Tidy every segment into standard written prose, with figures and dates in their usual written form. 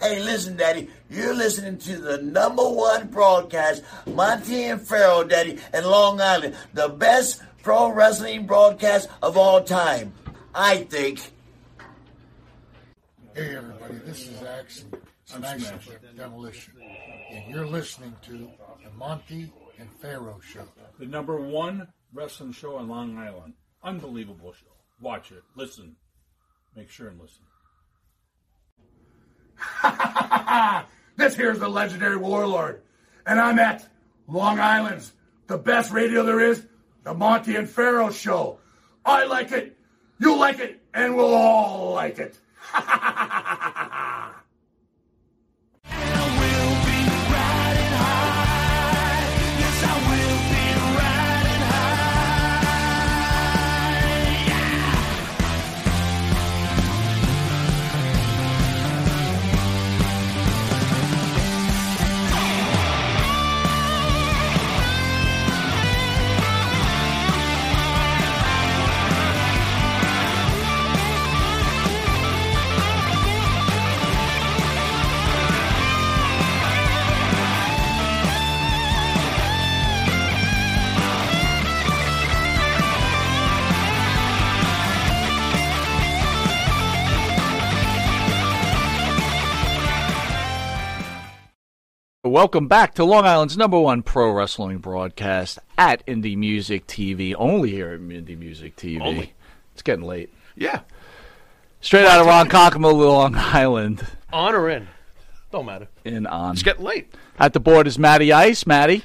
Hey, listen, Daddy, you're listening to the #1 broadcast, Monty and Pharaoh, Daddy, in Long Island. The best pro wrestling broadcast of all time, I think. Hey, everybody, this is Action. I'm Action Demolition, and you're listening to the Monty and Pharaoh Show. The #1 wrestling show on Long Island. Unbelievable show. Watch it. Listen. Make sure and listen. This here's the legendary warlord, and I'm at Long Island's, the best radio there is, the Monty and Pharaoh Show. I like it, you like it, and we'll all like it. Welcome back to Long Island's #1 pro wrestling broadcast at Indie Music TV. Only here at Indie Music TV. Only. It's getting late. Yeah. Straight out of Ronkonkoma, Long Island. On or in? Don't matter. In on. It's getting late. At the board is Matty Ice. Matty.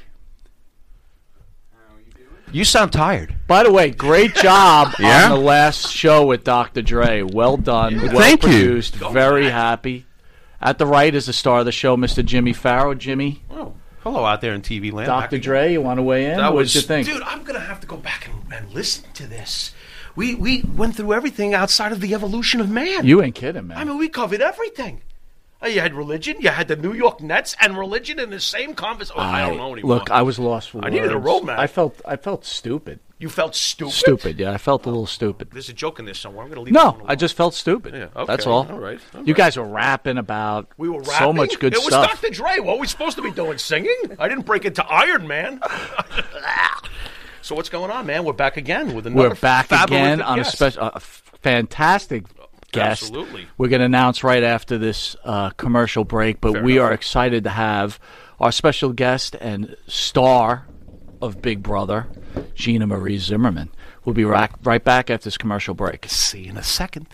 How are you doing? You sound tired. By the way, great job on the last show with Dr. Dre. Well done. Yeah. Well produced. Thank you. Very happy. At the right is the star of the show, Mr. Jimmy Farrow. Jimmy. Oh, hello out there in TV land. Dr. Dre, you want to weigh in? That was, what did you think? Dude, I'm going to have to go back and listen to this. We went through everything outside of the evolution of man. You ain't kidding, man. I mean, we covered everything. You had religion, you had the New York Nets and religion in the same conversation. Oh, I don't know anymore. Look, I was lost for words. I needed a roadmap. I felt stupid. You felt stupid? Stupid, yeah. I felt a little stupid. There's a joke in this somewhere. I'm going to leave it alone. No, I just felt stupid. Yeah, okay. That's all. All right. All you guys were rapping about so much good stuff. It was Dr. Dre. What were we supposed to be doing? Singing? I didn't break into Iron Man. So what's going on, man? We're back again with another guest. A fantastic guest. Absolutely. We're going to announce right after this commercial break, but we are excited to have our special guest and star of Big Brother, Gina Marie Zimmerman. We'll be right back after this commercial break. See you in a second.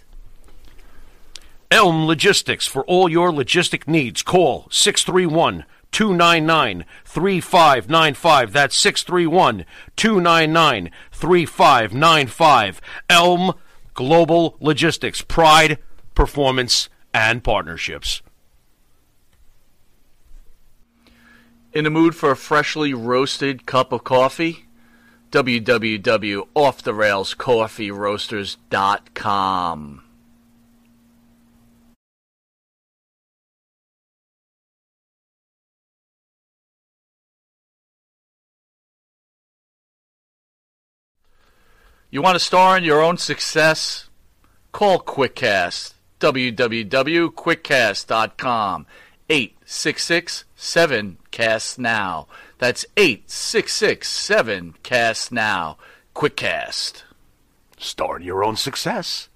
Elm Logistics. For all your logistic needs, call 631-299-3595. That's 631-299-3595. Elm Global Logistics. Pride, performance, and partnerships. In the mood for a freshly roasted cup of coffee? www.offtherailscoffeeroasters.com. You want to star in your own success? Call Quickcast. www.quickcast.com. 866-7-CAST-NOW. That's 866-7-CAST-NOW. Quickcast. Start your own success.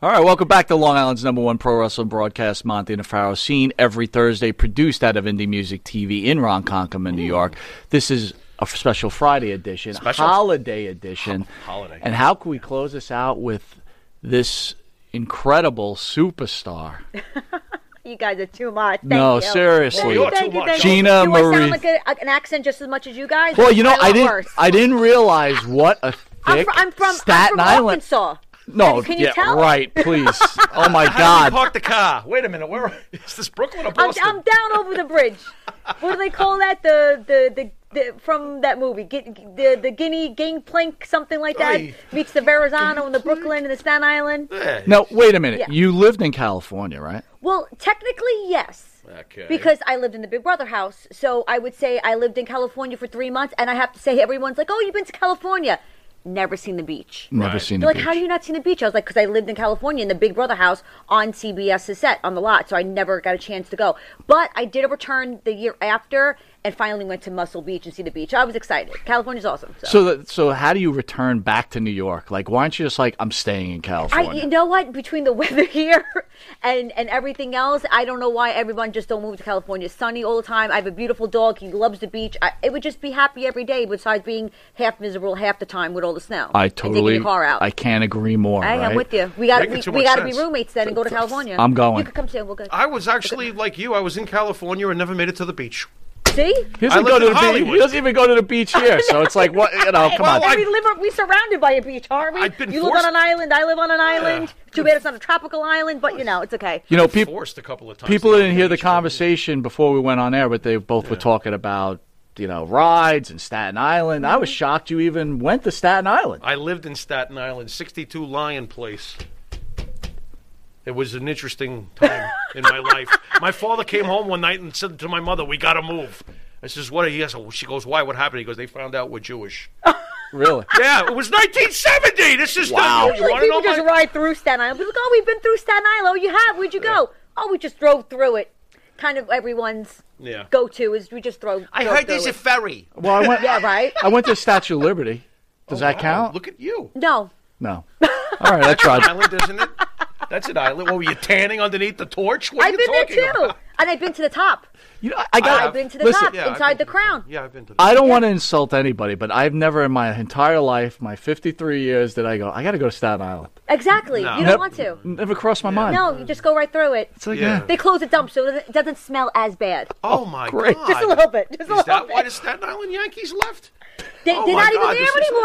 All right, welcome back to Long Island's #1 pro wrestling broadcast, Monty and Pharaoh, seen every Thursday, produced out of Indie Music TV in Ronkonkoma, New York. This is a special Friday edition, holiday edition. Holiday. And how can we close this out with this incredible superstar? You guys are too much. Thank you. Seriously. You are too much. Gina Marie. Do I sound like an accent just as much as you guys? Well, you know, I didn't realize what a thick I'm from Arkansas. No, can you tell? Right, please. Oh, my God. How do you park the car? Wait a minute. Where is this, Brooklyn or Boston? I'm down over the bridge. What do they call that? From that movie, the Guinea Gangplank, something like that, meets the Verrazano and the Brooklyn and the Staten Island. Now, wait a minute. Yeah. You lived in California, right? Well, technically, yes. Okay. Because I lived in the Big Brother house. So I would say I lived in California for 3 months, and I have to say everyone's like, oh, you've been to California. Never seen the beach. Never right. seen the like, beach. Like, how do you not seen the beach? I was like, because I lived in California in the Big Brother house on CBS's set on the lot, so I never got a chance to go. But I did a return the year after and finally went to Muscle Beach and see the beach. I was excited. California's awesome. So how do you return back to New York? Like, why aren't you just like, I'm staying in California? You know what? Between the weather here and everything else, I don't know why everyone just don't move to California. It's sunny all the time. I have a beautiful dog. He loves the beach. It would just be happy every day besides being half miserable half the time with all the snow. I totally. And taking your car out. I can't agree more. I'm with you. We got to be roommates then and go to California. I'm going. You could come too. We'll go. I was actually like you. I was in California and never made it to the beach. See? He doesn't even go to the beach here, so it's like, what? You know, come on. We're surrounded by a beach, aren't we? You live on an island, I live on an island. Too bad it's not a tropical island, but, you know, it's okay. You know, people forced a couple of times. People didn't hear the conversation before we went on air, but they both were talking about, you know, rides in Staten Island. Mm-hmm. I was shocked you even went to Staten Island. I lived in Staten Island, 62 Lion Place. It was an interesting time in my life. My father came home one night and said to my mother, we got to move. I says, what? She goes, why? What happened? He goes, they found out we're Jewish. Really? Yeah, it was 1970. This is wow. Usually people just ride through Staten Island. People go, oh, we've been through Staten Island. Oh, you have? Where'd you go? Oh, we just drove through it. Kind of everyone's go-to is we just throw I heard there's a ferry. Well, I went, yeah, right? I went to the Statue of Liberty. Does that count? Look at you. No. All right, I tried. Island, isn't it? That's an island. What, were you tanning underneath the torch? What I've been there, too. About? And I've been to the top. You know, I've been to the top, inside the crown. Yeah, I've been to the top. I don't want to insult anybody, but I've never in my entire life, my 53 years, that I got to go to Staten Island. Exactly. No. You don't want to. Never crossed my mind. No, you just go right through it. It's like, They close the dump, so it doesn't smell as bad. Oh, my God. Just a little bit. Why the Staten Island Yankees left? They're not even there anymore.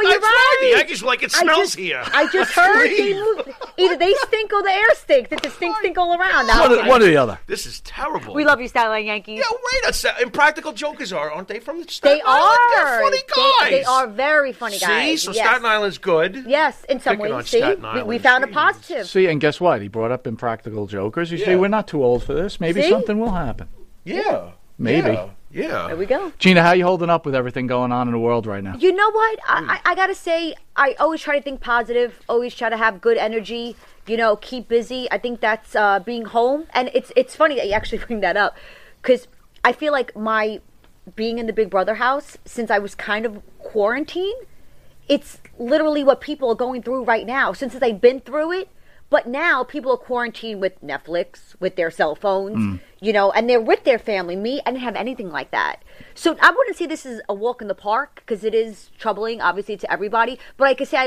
You're right. The Yankees were like, it smells here. I just heard they moved. Either they stink or the air stinks. It's a stink all around. One or the other. This is terrible. We love you, Staten Island Yankees. Yeah, wait a second. Impractical Jokers aren't they from Staten Island? They are. They're funny guys. They are very funny guys. See, so Staten Island's good. Yes, in some ways. See, we found a positive. See, and guess what? He brought up Impractical Jokers. You see, we're not too old for this. Maybe something will happen. Yeah. Maybe. Yeah. There we go. Gina, how are you holding up with everything going on in the world right now? You know what? I got to say, I always try to think positive, always try to have good energy, you know, keep busy. I think that's being home. And it's funny that you actually bring that up because I feel like my being in the Big Brother house, since I was kind of quarantined, it's literally what people are going through right now. Since they've been through it, but now people are quarantined with Netflix, with their cell phones, you know, and they're with their family. Me, I didn't have anything like that. So I wouldn't say this is a walk in the park because it is troubling, obviously, to everybody. But I could say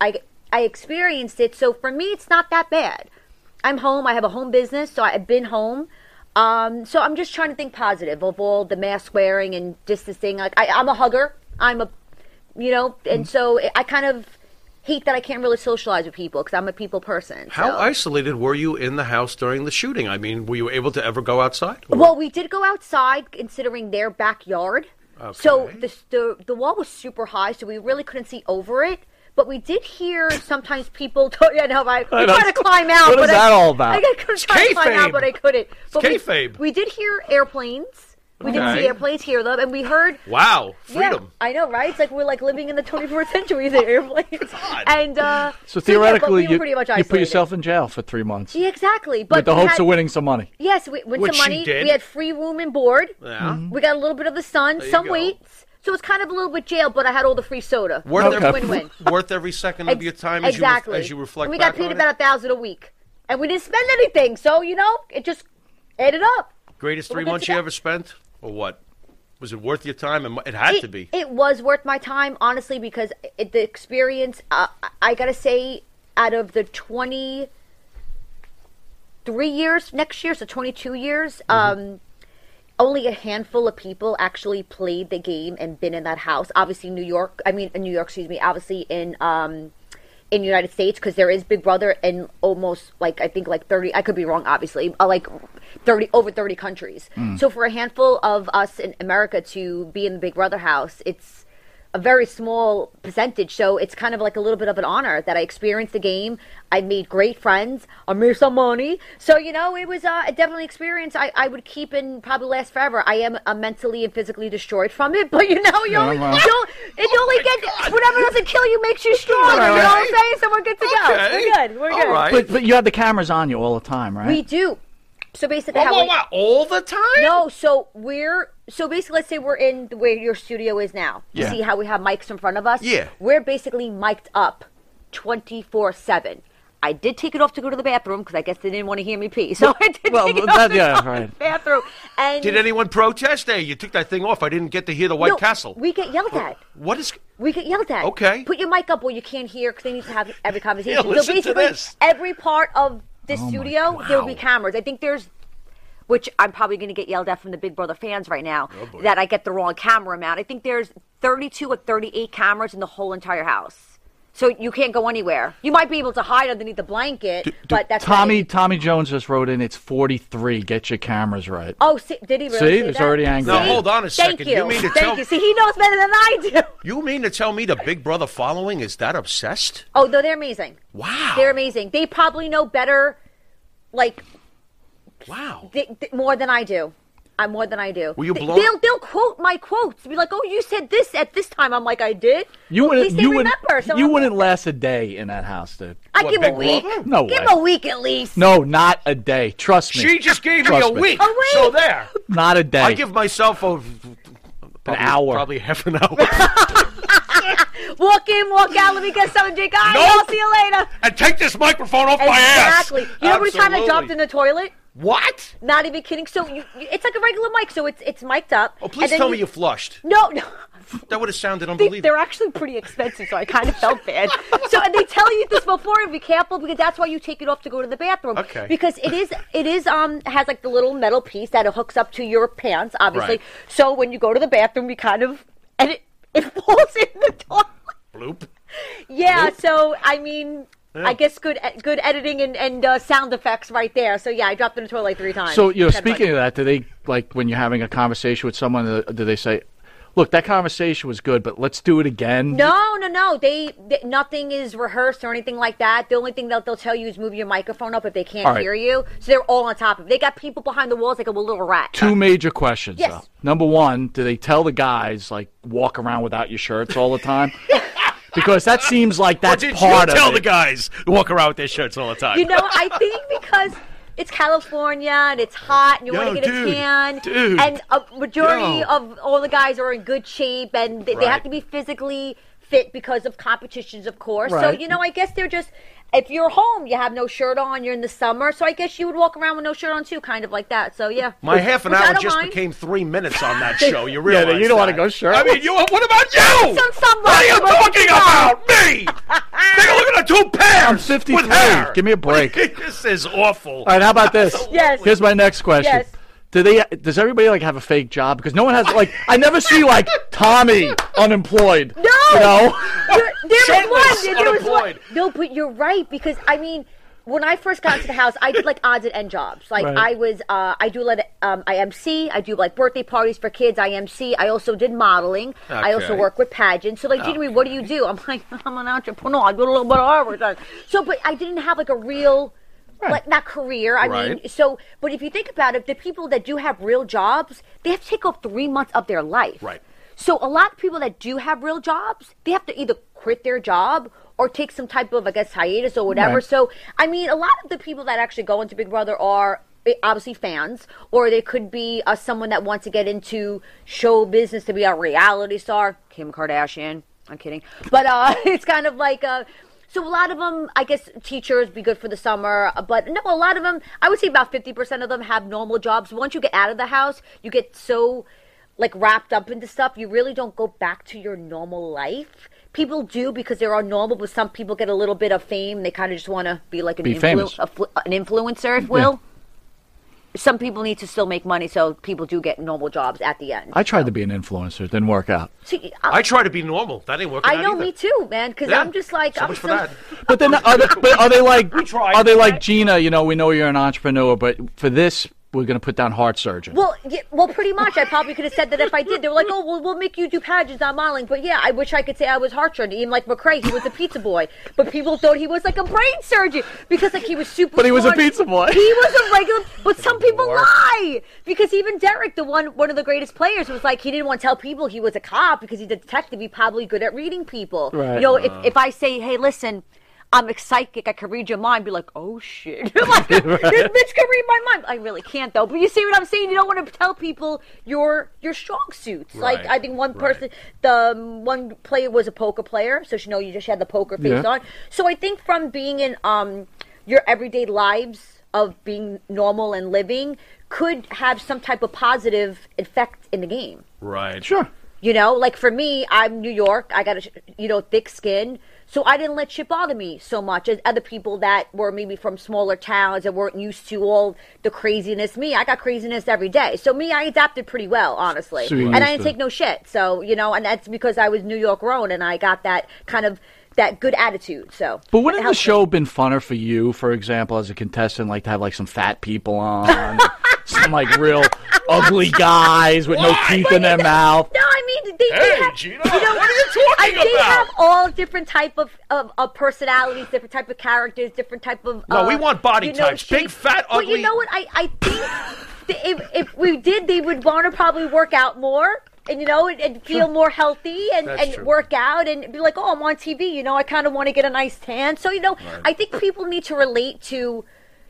I experienced it. So for me, it's not that bad. I'm home. I have a home business, so I've been home. So I'm just trying to think positive of all the mask wearing and distancing. Like I'm a hugger. So I kind of hate that I can't really socialize with people because I'm a people person. So. How isolated were you in the house during the shooting? I mean, were you able to ever go outside? Or? Well, we did go outside considering their backyard. Okay. So the wall was super high, so we really couldn't see over it. But we did hear sometimes people try to climb out. What is that all about? I could try to climb out, but I couldn't. But we did hear airplanes. We didn't see airplanes here, though, and we heard... Wow, freedom. Yeah, I know, right? It's like we're like living in the 24th century, the airplanes. God. And, so theoretically, you put yourself in jail for 3 months. Yeah, exactly. But with the hopes of winning some money. Yes, we won some money. We had free room and board. Yeah. We got a little bit of the sun, some weights. So it's kind of a little bit jail, but I had all the free soda. Win-win. Worth every second of your time as you reflect back on it. And we got paid about $1,000 a week. And we didn't spend anything. So, you know, it just added up. Greatest 3 months you ever spent? Or what? Was it worth your time? It had to be. It was worth my time, honestly, because the experience, I got to say, out of the 23 years next year, so 22 years, only a handful of people actually played the game and been in that house. Obviously, obviously in United States, because there is Big Brother in almost, I think, 30, I could be wrong, obviously, 30 countries. So for a handful of us in America to be in the Big Brother house, it's a very small percentage, so it's kind of like a little bit of an honor that I experienced the game. I made great friends. I made some money. So, you know, it was definitely an experience I would keep and probably last forever. I am mentally and physically destroyed from it, but, you know, you only get whatever doesn't kill you makes you stronger. Right. You know what I'm saying? So we're good to go. We're good. We're good. Right. But you have the cameras on you all the time, right? We do. So basically, all the time? No, so basically, let's say we're in where your studio is now. Yeah. You see how we have mics in front of us? Yeah. We're basically mic'd up 24/7. I did take it off to go to the bathroom because I guess they didn't want to hear me pee. So I did take it off to go to the bathroom. And did anyone protest? Hey, you took that thing off. I didn't get to hear the White Castle. We get yelled at. What is? We get yelled at. Okay. Put your mic up where you can't hear because they need to have every conversation. Yeah, so basically, every part of this studio, there will be cameras. I think there's, which I'm probably going to get yelled at from the Big Brother fans right now, that I get the wrong camera amount. I think there's 32 or 38 cameras in the whole entire house. So you can't go anywhere. You might be able to hide underneath the blanket, but that's Tommy Jones just wrote in, it's 43. Get your cameras right. Oh, see, did he really say that? He's already angry. Now, hold on a second. Thank you. Thank you. See, he knows better than I do. You mean to tell me the Big Brother following is that obsessed? Oh, no, they're amazing. Wow. They're amazing. They probably know better, like, wow, more than I do. More than I do. Were you blown? They'll quote my quotes. Be like, oh, you said this at this time. I'm like, I did. You wouldn't last a day in that house, dude. I give a week. No way. Give a week at least. No, not a day. Trust me. She just gave me a week. A week. So there. Not a day. I give myself an hour. Probably half an hour. Walk in, walk out. Let me get something to drink. I'll see you later. And take this microphone off my ass. Exactly. You know what time I dropped in the toilet? What? Not even kidding. So it's like a regular mic, so it's mic'd up. Oh, please tell me you flushed. No. That would have sounded unbelievable. They're actually pretty expensive, so I kind of felt bad. And they tell you this before, and be careful, because that's why you take it off to go to the bathroom. Okay. Because it has like the little metal piece that it hooks up to your pants, obviously. Right. So when you go to the bathroom, you kind of, and it falls in the toilet. Bloop. Yeah, bloop. So, I mean, yeah. I guess good editing and sound effects right there. So, yeah, I dropped in the toilet like 3 times. So, you know, speaking of that, do they, like, when you're having a conversation with someone, do they say, look, that conversation was good, but let's do it again? No. Nothing is rehearsed or anything like that. The only thing that they'll tell you is move your microphone up if they can't hear you. So they're all on top of it. They got people behind the walls like a little rat. Two major questions, though. Number one, do they tell the guys, like, walk around without your shirts all the time? Because that seems like that's part of it. Or did you tell the guys to walk around with their shirts all the time? You know, I think because it's California and it's hot and you want to get a tan. Dude. And a majority of all the guys are in good shape and they have to be physically fit because of competitions, of course. Right. So, you know, I guess they're just, if you're home, you have no shirt on, you're in the summer. So I guess you would walk around with no shirt on too, kind of like that. So, yeah. My half an hour just became 3 minutes on that show. You realize you don't want to go shirt. I mean, what about you? What are you talking about? Me? Take a look at the 2 pairs. I'm 53. With hair. Give me a break. This is awful. All right, how about this? Yes. Here's my next question. Yes. Does everybody, like, have a fake job? Because no one has, like, I never see, like, Tommy unemployed. No. You know? There was one. No, but you're right, because, I mean, when I first got into the house, I did, like, odds and end jobs. Like, I MC. I do, like, birthday parties for kids. I MC. I also did modeling. Okay. I also work with pageants. So, like, Gina Marie, what do you do? I'm like, I'm an entrepreneur. I do a little bit of everything. So, but I didn't have, like, a real... Like, not career, I mean, so, but if you think about it, the people that do have real jobs, they have to take off 3 months of their life. Right. So a lot of people that do have real jobs, they have to either quit their job or take some type of, I guess, hiatus or whatever. Right. So, I mean, a lot of the people that actually go into Big Brother are obviously fans, or they could be someone that wants to get into show business to be a reality star. Kim Kardashian. I'm kidding. But it's kind of like a... So a lot of them, I guess, teachers be good for the summer. But no, a lot of them, I would say about 50% of them have normal jobs. Once you get out of the house, you get so, like, wrapped up into stuff. You really don't go back to your normal life. People do because they're all normal, but some people get a little bit of fame. They kind of just want to be like an influencer, if will. Yeah. Some people need to still make money, so people do get normal jobs at the end. I tried to be an influencer. It didn't work out. See, I tried to be normal. That didn't work out either. I know, me too, man, because I'm just like... So much for that. But then, are they like Gina, you know, we know you're an entrepreneur, but for this we're going to put down heart surgeon. Well, yeah, well, pretty much. I probably could have said that if I did. They were like, oh, well, we'll make you do pageants, not modeling. But yeah, I wish I could say I was heart surgeon. Even like McCray, he was a pizza boy. But people thought he was like a brain surgeon because like he was super But he was a pizza boy. He was a regular, but some people lie. Because even Derek, the one of the greatest players, was like, he didn't want to tell people he was a cop because he's a detective. He's probably good at reading people. Right. You know, if I say, hey, listen, I'm a psychic, I can read your mind, be like, oh shit. Like, this bitch can read my mind. I really can't though. But you see what I'm saying? You don't want to tell people your strong suits. Right. Like I think one person, the one player was a poker player, so she know you just had the poker face on. So I think from being in your everyday lives of being normal and living could have some type of positive effect in the game. Right. Sure. You know, like for me, I'm New York. I got a, you know, thick skin. So I didn't let shit bother me so much as other people that were maybe from smaller towns and weren't used to all the craziness. Me, I got craziness every day. So me, I adapted pretty well, honestly. So and I didn't take no shit. So, you know, and that's because I was New York grown and I got that kind of, that good attitude. So, but wouldn't the show been funner for you, for example, as a contestant, like to have like some fat people on? Some like real ugly guys with no teeth in their mouth. No, I mean they have, Gina, you know, what are you talking about? They have all different type of personalities, different type of characters, different type of. No, we want body types, big, fat, ugly. But you know what? I think that if we did, they would want to probably work out more. And, you know, and feel more healthy and work out and be like, oh, I'm on TV. You know, I kind of want to get a nice tan. So, you know, I think people need to relate to,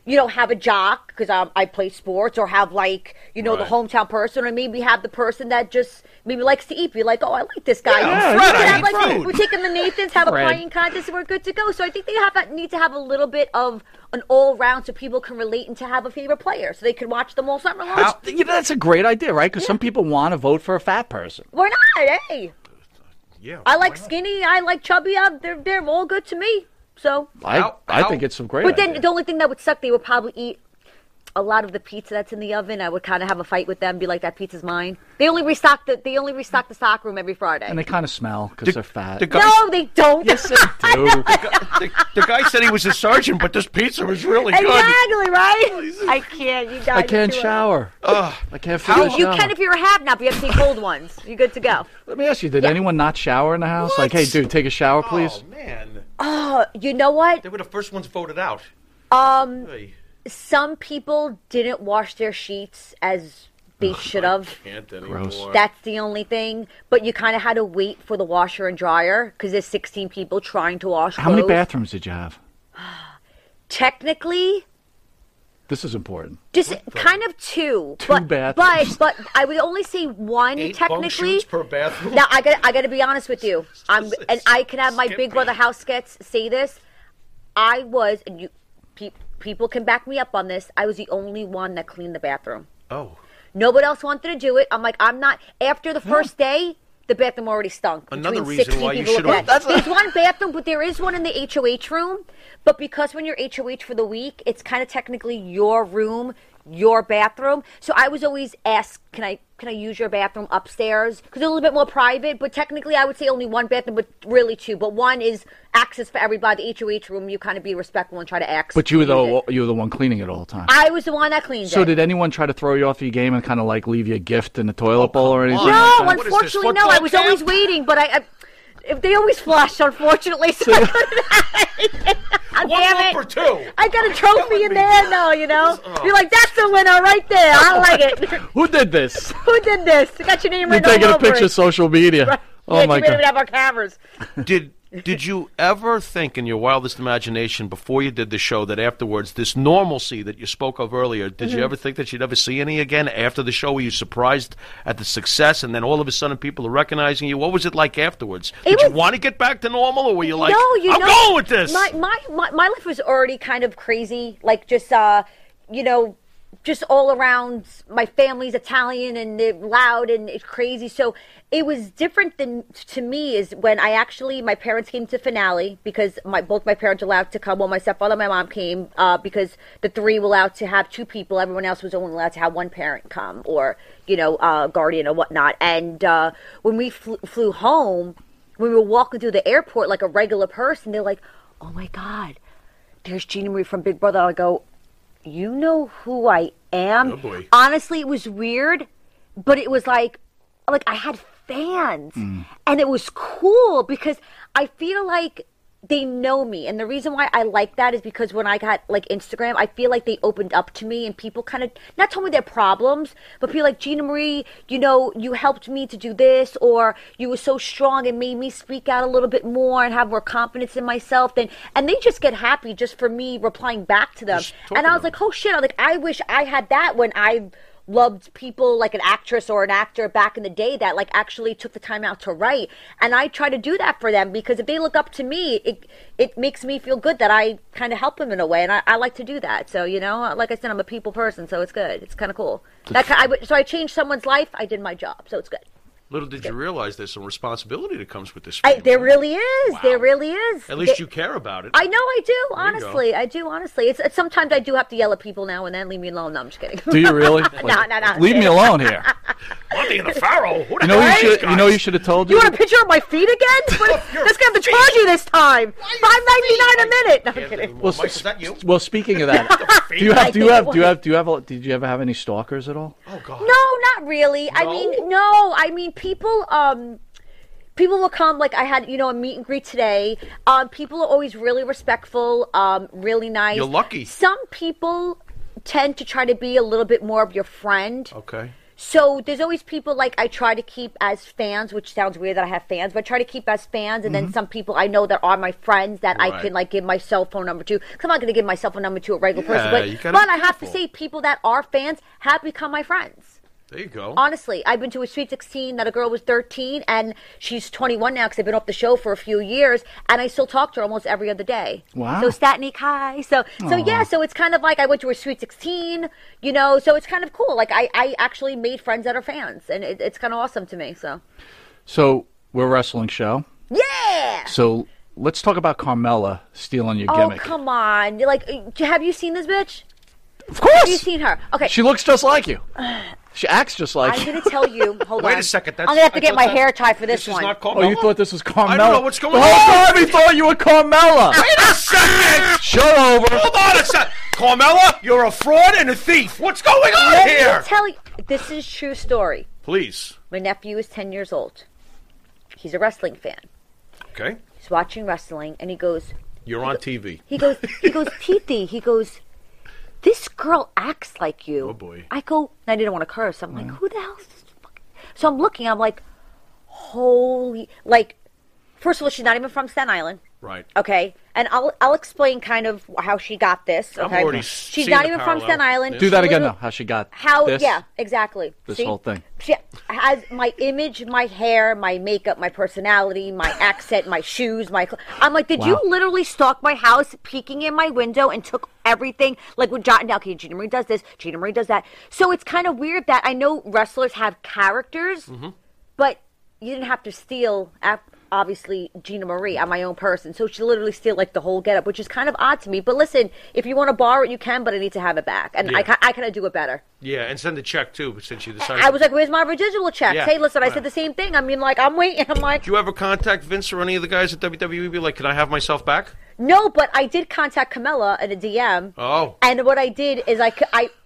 you know, have a jock because I play sports or have like, you know, the hometown person or maybe have the person that just maybe likes to eat. Be like, oh, I like this guy. Yeah, we take him to Nathan's, have a playing contest, and we're good to go. So I think they need to have a little bit of an all round so people can relate and to have a favorite player so they can watch them all summer long. You know, that's a great idea, right? Because some people want to vote for a fat person. We're not, hey. Yeah, I like skinny. I like chubby. They're all good to me. So I think it's some great But then idea. The only thing that would suck, they would probably eat a lot of the pizza that's in the oven. I would kind of have a fight with them, be like, that pizza's mine. They only restock the stock room every Friday. And they kind of smell because they're fat. No, they don't. Yes, they do. The guy said he was a surgeon, but this pizza was really good. Exactly, right? I can't. You I can't shower. I can't feel it. You can if you're a have-not, but you have to take cold ones. You're good to go. Let me ask you, did anyone not shower in the house? Like, hey, dude, take a shower, please? Oh, man. Oh, you know what? They were the first ones voted out. Hey. Some people didn't wash their sheets as they should have. That's the only thing. But you kind of had to wait for the washer and dryer because there's 16 people trying to wash clothes. How many bathrooms did you have? Technically, this is important. Just kind of two bathrooms. But I would only say one. 8 technically per bathroom. Now I got to be honest with you. I can have my Big Brother house skits say this. I was and you people can back me up on this. I was the only one that cleaned the bathroom. Oh. Nobody else wanted to do it. I'm like, I'm not. After the first day, the bathroom already stunk. Another reason why you should have. There's one bathroom, but there is one in the HOH room. But because when you're HOH for the week, it's kind of technically your room, your bathroom. So I was always asked, can I use your bathroom upstairs? Because it's a little bit more private. But technically, I would say only one bathroom, but really two. But one is access for everybody. The HOH room, you kind of be respectful and try to access. But you were the one cleaning it all the time. I was the one that cleaned it. So did anyone try to throw you off your game and kind of like leave you a gift in the toilet bowl or anything? No, unfortunately, no. I was always waiting, but if they always flushed, unfortunately. So Damn it. I got a trophy in there now, you know. You're like, that's the winner right there. I like it. Who did this? Who did this? I got your name right now. You're taking a picture of social media. Right. Oh, yeah, my God. We didn't have our cameras. Did you ever think in your wildest imagination before you did the show that afterwards, this normalcy that you spoke of earlier, did you ever think that you'd ever see any again after the show? Were you surprised at the success and then all of a sudden people are recognizing you? What was it like afterwards? Did you want to get back to normal or were you like, I'm going with this? My life was already kind of crazy, like just, you know, just all around. My family's Italian and they're loud and it's crazy. So it was different than to me is when I actually, my parents came to finale because both my parents allowed to come. Well, my stepfather and my mom came because the three were allowed to have two people. Everyone else was only allowed to have one parent come or, you know, guardian or whatnot. And when we flew home, we were walking through the airport like a regular person. They're like, oh my God, there's Gina Marie from Big Brother. I go, you know who I am? Oh boy. Honestly, it was weird, but it was like I had fans. And it was cool because I feel like they know me. And the reason why I like that is because when I got like Instagram, I feel like they opened up to me and people kind of not told me their problems, but people like, Gina Marie, you know, you helped me to do this, or you were so strong and made me speak out a little bit more and have more confidence in myself. And they just get happy just for me replying back to them. And I was like, oh shit. I was like, I wish I had that when I loved people like an actress or an actor back in the day that like actually took the time out to write. And I try to do that for them because if they look up to me, it makes me feel good that I kind of help them in a way. And I like to do that. So, you know, like I said, I'm a people person, so it's good. It's kind of cool. So I changed someone's life. I did my job. So it's good. Little did you realize there's some responsibility that comes with this. There really is. Wow. There really is. At least you care about it. I know I do, honestly. I do, honestly. It's sometimes I do have to yell at people now and then. Leave me alone. No, I'm just kidding. Do you really? Like, no. Leave me alone here. Monty and the Pharaoh. Who the you know you should have told you. You want a picture of my feet again? That's going to have to charge you this time. $5.99 a minute. No, I'm kidding. Well, Mike, is that you? Well, speaking of that, did you ever have any stalkers at all? Oh God. No, not really. I mean, people will come, like I had, you know, a meet and greet today. People are always really respectful, really nice. You're lucky. Some people tend to try to be a little bit more of your friend. Okay. So there's always people like I try to keep as fans, which sounds weird that I have fans, but I try to keep as fans. And then some people I know that are my friends that I can like give my cell phone number to. Because I'm not going to give my cell phone number to a regular person. But I have to say people that are fans have become my friends. There you go. Honestly, I've been to a Sweet 16 that a girl was 13, and she's 21 now because I've been off the show for a few years, and I still talk to her almost every other day. Wow. So Statnik, hi. So yeah, so it's kind of like I went to a Sweet 16, you know, so it's kind of cool. Like I actually made friends that are fans, and it's kind of awesome to me. So we're a wrestling show. Yeah. So let's talk about Carmella stealing your gimmick. Oh, come on. Like, have you seen this bitch? Of course. Have you seen her? Okay. She looks just like you. She acts just like I'm going to tell you. Hold on. Wait a second. I'm going to have to get my hair tied for this one. Is not Carmella? Oh, you thought this was Carmella. I don't know what's going on. The whole time he thought you were Carmella. Wait a second. Shut over. Hold on a second. Carmella, you're a fraud and a thief. What's going on here? Let me tell you. This is a true story. Please. My nephew is 10 years old. He's a wrestling fan. Okay. He's watching wrestling, and he goes, you're on TV. He goes, Titi. He goes, this girl acts like you. Oh, boy. I go, and I didn't want to curse. I'm like, who the hell is this? So I'm looking. I'm like, holy. Like, first of all, she's not even from Staten Island. Right. Okay. And I'll explain kind of how she got this. Okay? I'm already she's not even from Staten Island. Do that again, though. How she got this. Yeah, exactly. This whole thing. She has my image, my hair, my makeup, my personality, my accent, my shoes, my clothes. I'm like, did you literally stalk my house, peeking in my window, and took everything? Like, we're jotting down, okay, Gina Marie does this, Gina Marie does that. So it's kind of weird that I know wrestlers have characters, but you didn't have to steal obviously Gina Marie. I'm my own person. So she literally steal like the whole getup, which is kind of odd to me. But listen, if you want to borrow it, you can, but I need to have it back. And I kind of do it better. Yeah, and send the check too, since you decided. I was like, where's my residual check? Yeah. Hey, listen, I said the same thing. I mean, like, I'm waiting. I'm like, did you ever contact Vince or any of the guys at WWE? Be like, can I have myself back? No, but I did contact Carmella in a DM. Oh. And what I did is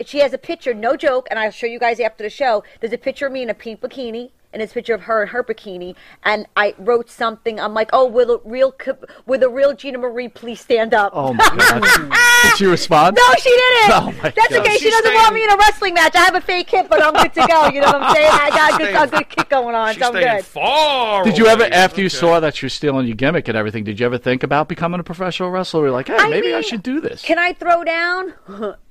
she has a picture, no joke, and I'll show you guys after the show. There's a picture of me in a pink bikini. And it's a picture of her in her bikini, and I wrote something. I'm like, oh, will the real Gina Marie please stand up? Oh, my God. Did she respond? No, she didn't. Oh my That's God. Okay. She doesn't want me in a wrestling match. I have a fake hip, but I'm good to go. You know what I'm saying? I got a good kick going on. She's so I'm good. Far did you ever, after you saw that she was stealing your gimmick and everything, did you ever think about becoming a professional wrestler? You're like, hey, maybe I should do this. Can I throw down?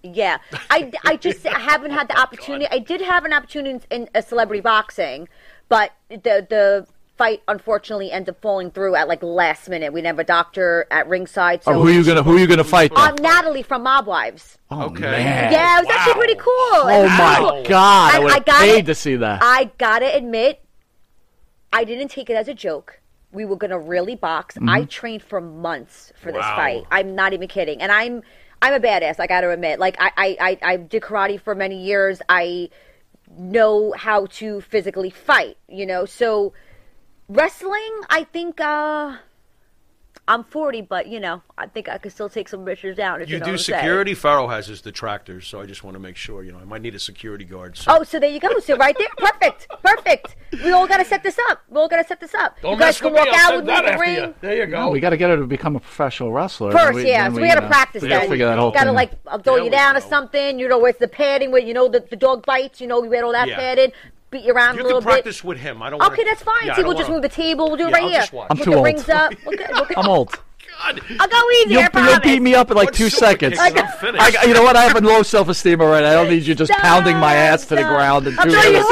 Yeah. I just haven't had the opportunity. God. I did have an opportunity in celebrity boxing. But the fight unfortunately ended up falling through at like last minute. We didn't have a doctor at ringside. So who are you gonna fight? Natalie from Mob Wives. Oh, okay. Man. Yeah, it was actually pretty cool. Oh my God! And I paid to see that. I gotta admit, I didn't take it as a joke. We were gonna really box. I trained for months for this fight. I'm not even kidding, and I'm a badass. I gotta admit. Like I did karate for many years. I know how to physically fight, you know. So wrestling, I think I'm 40, but, you know, I think I could still take some bitches down. If you do security? Pharaoh has his detractors, so I just want to make sure, you know, I might need a security guard. So. Oh, so there you go. So right there. Perfect. Perfect. We all got to set this up. We all got to set this up. Don't you guys can walk out with me in the ring. There you go. No, we got to get her to become a professional wrestler. First, yeah. So we got to practice that. We got to, like, I'll throw you down or something. You know, where's the padding where, you know, the dog bites. You know, we had all that padded. Beat you around a little bit. You can practice with him. I don't want to. Okay, that's fine. See, we'll just move the table. We'll do it right here. I'm too old. Rings up. I'm old. God. I'll go easy. You'll beat me up in like 2 seconds. You know what? I have a low self-esteem already. I don't need you just pounding my ass to the ground in 2 minutes.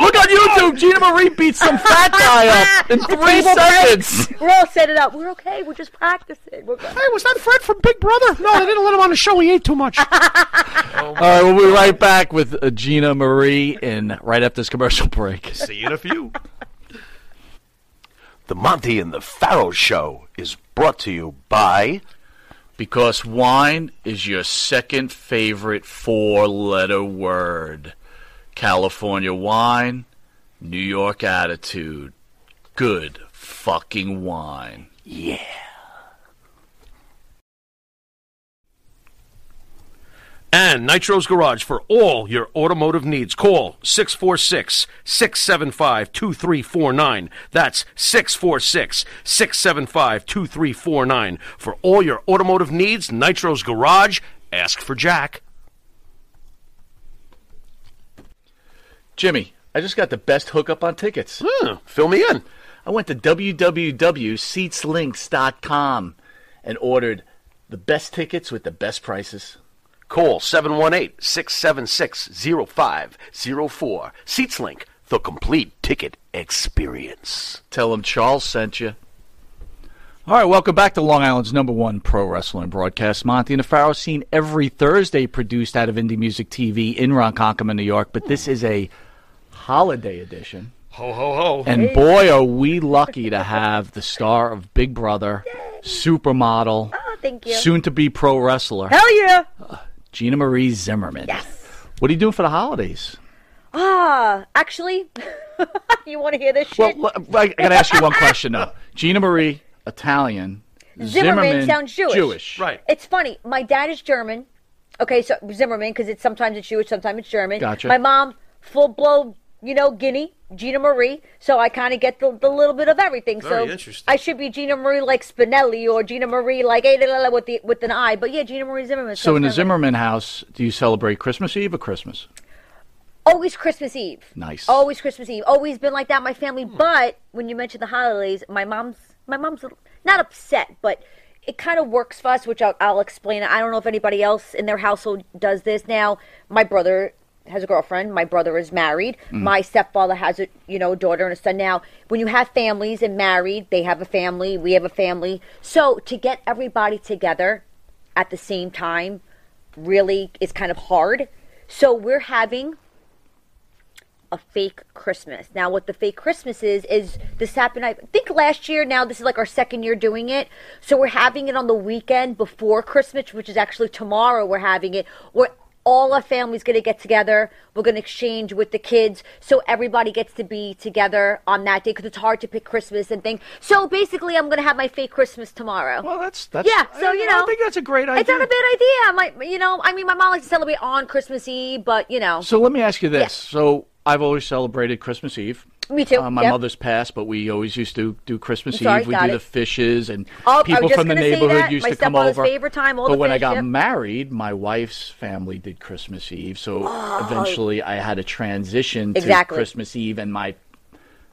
Look on YouTube. Gina Marie beats some fat guy up in 3 seconds. We're all set it up. We're okay. We're just practicing. We're hey, was that Fred from Big Brother? No, they didn't let him on the show. He ate too much. All right, we'll be right back with Gina Marie right after this commercial break. See you in a few. The Monty and the Pharaoh Show is brought to you by... Because wine is your second favorite four-letter word. California wine, New York attitude. Good fucking wine. Yeah. And Nitro's Garage for all your automotive needs. Call 646-675-2349. That's 646-675-2349. For all your automotive needs, Nitro's Garage. Ask for Jack. Jimmy, I just got the best hookup on tickets. Fill me in. I went to www.seatslinks.com and ordered the best tickets with the best prices. Call 718-676-0504. SeatsLink, the complete ticket experience. Tell them Charles sent you. All right, welcome back to Long Island's #1 pro wrestling broadcast. Monty and the Pharaoh, seen every Thursday, produced out of Indie Music TV in Ronkonkoma, New York. But this is a holiday edition. Ho, ho, ho. And hey, boy, are we lucky to have the star of Big Brother, supermodel, oh, thank you, soon-to-be pro wrestler. Hell yeah. Gina Marie Zimmerman. Yes. What are you doing for the holidays? Actually, you want to hear this shit? Well, I got to ask you one question, though. Gina Marie, Italian. Zimmerman sounds Jewish. Right. It's funny. My dad is German. Okay, so Zimmerman, because it's sometimes it's Jewish, sometimes it's German. Gotcha. My mom, full-blown, you know, Guinea, Gina Marie. So I kind of get the little bit of everything. Very interesting. I should be Gina Marie like Spinelli or Gina Marie like with an I. But yeah, Gina Marie Zimmerman. So in the Zimmerman house, do you celebrate Christmas Eve or Christmas? Always Christmas Eve. Nice. Always Christmas Eve. Always been like that, my family. But when you mention the holidays, my mom's not upset, but it kind of works for us, which I'll explain. I don't know if anybody else in their household does this now. My brother has a girlfriend. My brother is married. My stepfather has a daughter and a son. Now, when you have families and married, they have a family. We have a family. So to get everybody together at the same time really is kind of hard. So we're having a fake Christmas. Now, what the fake Christmas is this happened, I think, last year. Now, this is like our second year doing it. So we're having it on the weekend before Christmas, which is actually tomorrow we're having it. All our family's going to get together. We're going to exchange with the kids. So everybody gets to be together on that day because it's hard to pick Christmas and things. So basically, I'm going to have my fake Christmas tomorrow. Well, that's yeah. So, I think that's a great idea. It's not a bad idea. My mom likes to celebrate on Christmas Eve, but, So let me ask you this. Yeah. So I've always celebrated Christmas Eve. Me too. My mother's passed, but we always used to do Christmas Eve. We do the fishes, and people from the neighborhood used to come over. Favorite time, but when I got married, my wife's family did Christmas Eve, so eventually I had to transition to Christmas Eve, and my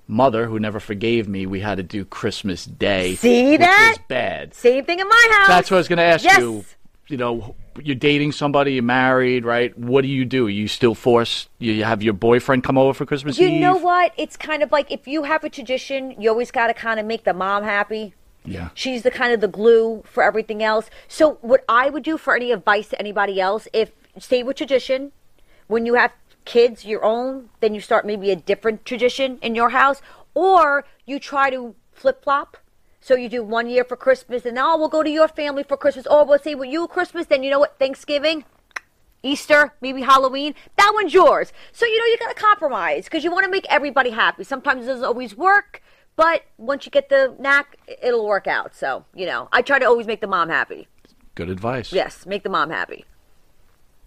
mother, who never forgave me, we had to do Christmas Day. See that? Which was bad. Same thing in my house. That's what I was going to ask you. You know, you're dating somebody, you're married, right? What do? You still you have your boyfriend come over for Christmas Eve? You know what? It's kind of like if you have a tradition, you always got to kind of make the mom happy. Yeah. She's the kind of the glue for everything else. So what I would do for any advice to anybody else, if stay with tradition. When you have kids, your own, then you start maybe a different tradition in your house. Or you try to flip-flop. So you do one year for Christmas, and we'll go to your family for Christmas. Or we'll say, well, you Christmas, then you know what? Thanksgiving, Easter, maybe Halloween. That one's yours. So, you got to compromise because you want to make everybody happy. Sometimes it doesn't always work, But once you get the knack, it'll work out. So, you know, I try to always make the mom happy. Good advice. Yes, make the mom happy.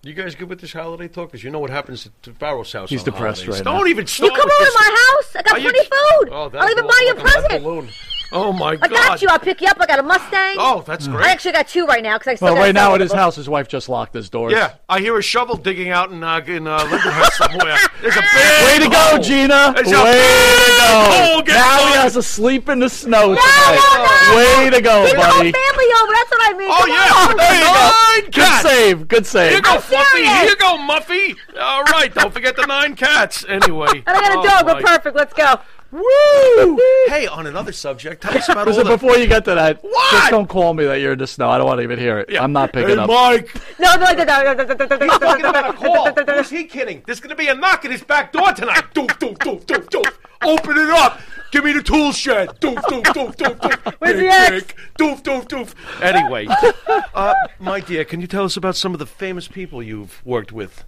You guys good with this holiday talk? Because you know what happens to Barrow's house. He's depressed holidays. Right now. Don't even start. You come over to my house. I got plenty of food. Oh, I'll even buy you a present. Oh, my God. I got you. I'll pick you up. I got a Mustang. Oh, that's great. I actually got two right now. Because I still right now at his house, his wife just locked his doors. Yeah. I hear a shovel digging out in Lindenhurst somewhere. There's a big way to go, Gina. There's way to go. Now he has to sleep in the snow tonight. No. Way to go, buddy. Big old family over. That's what I mean. Oh, yeah. There you go. Good save. Good save. Here you go, Fluffy. Here you go, Muffy. All right. Don't forget the 9 cats. Anyway. And I got a dog. We're perfect. Let's go. Woo! Hey, on another subject, tell us about all the... Before you get to that, just don't call me that you're in the snow. I don't want to even hear it. Yeah. I'm not picking up. Mike! No. He's talking about a call. Who's he kidding? There's going to be a knock at his back door tonight. Doof, doof, doof, doof, doof. Open it up. Give me the tool shed. Doof, doof, doof, doof, doof. Where's the axe? Doof, doof, doof. Anyway, my dear, can you tell us about some of the famous people you've worked with?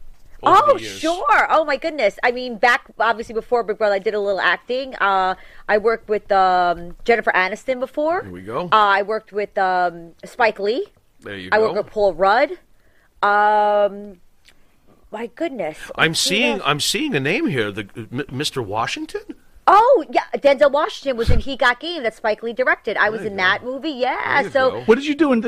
Oh, sure. Oh, my goodness. I mean, back, obviously, before Big Brother, I did a little acting. I worked with Jennifer Aniston before. Here we go. I worked with Spike Lee. There you go. I worked with Paul Rudd. My goodness. I'm seeing a name here, Mr. Washington? Oh, yeah. Denzel Washington was in He Got Game that Spike Lee directed. I was in that movie, yeah. So, what did you do in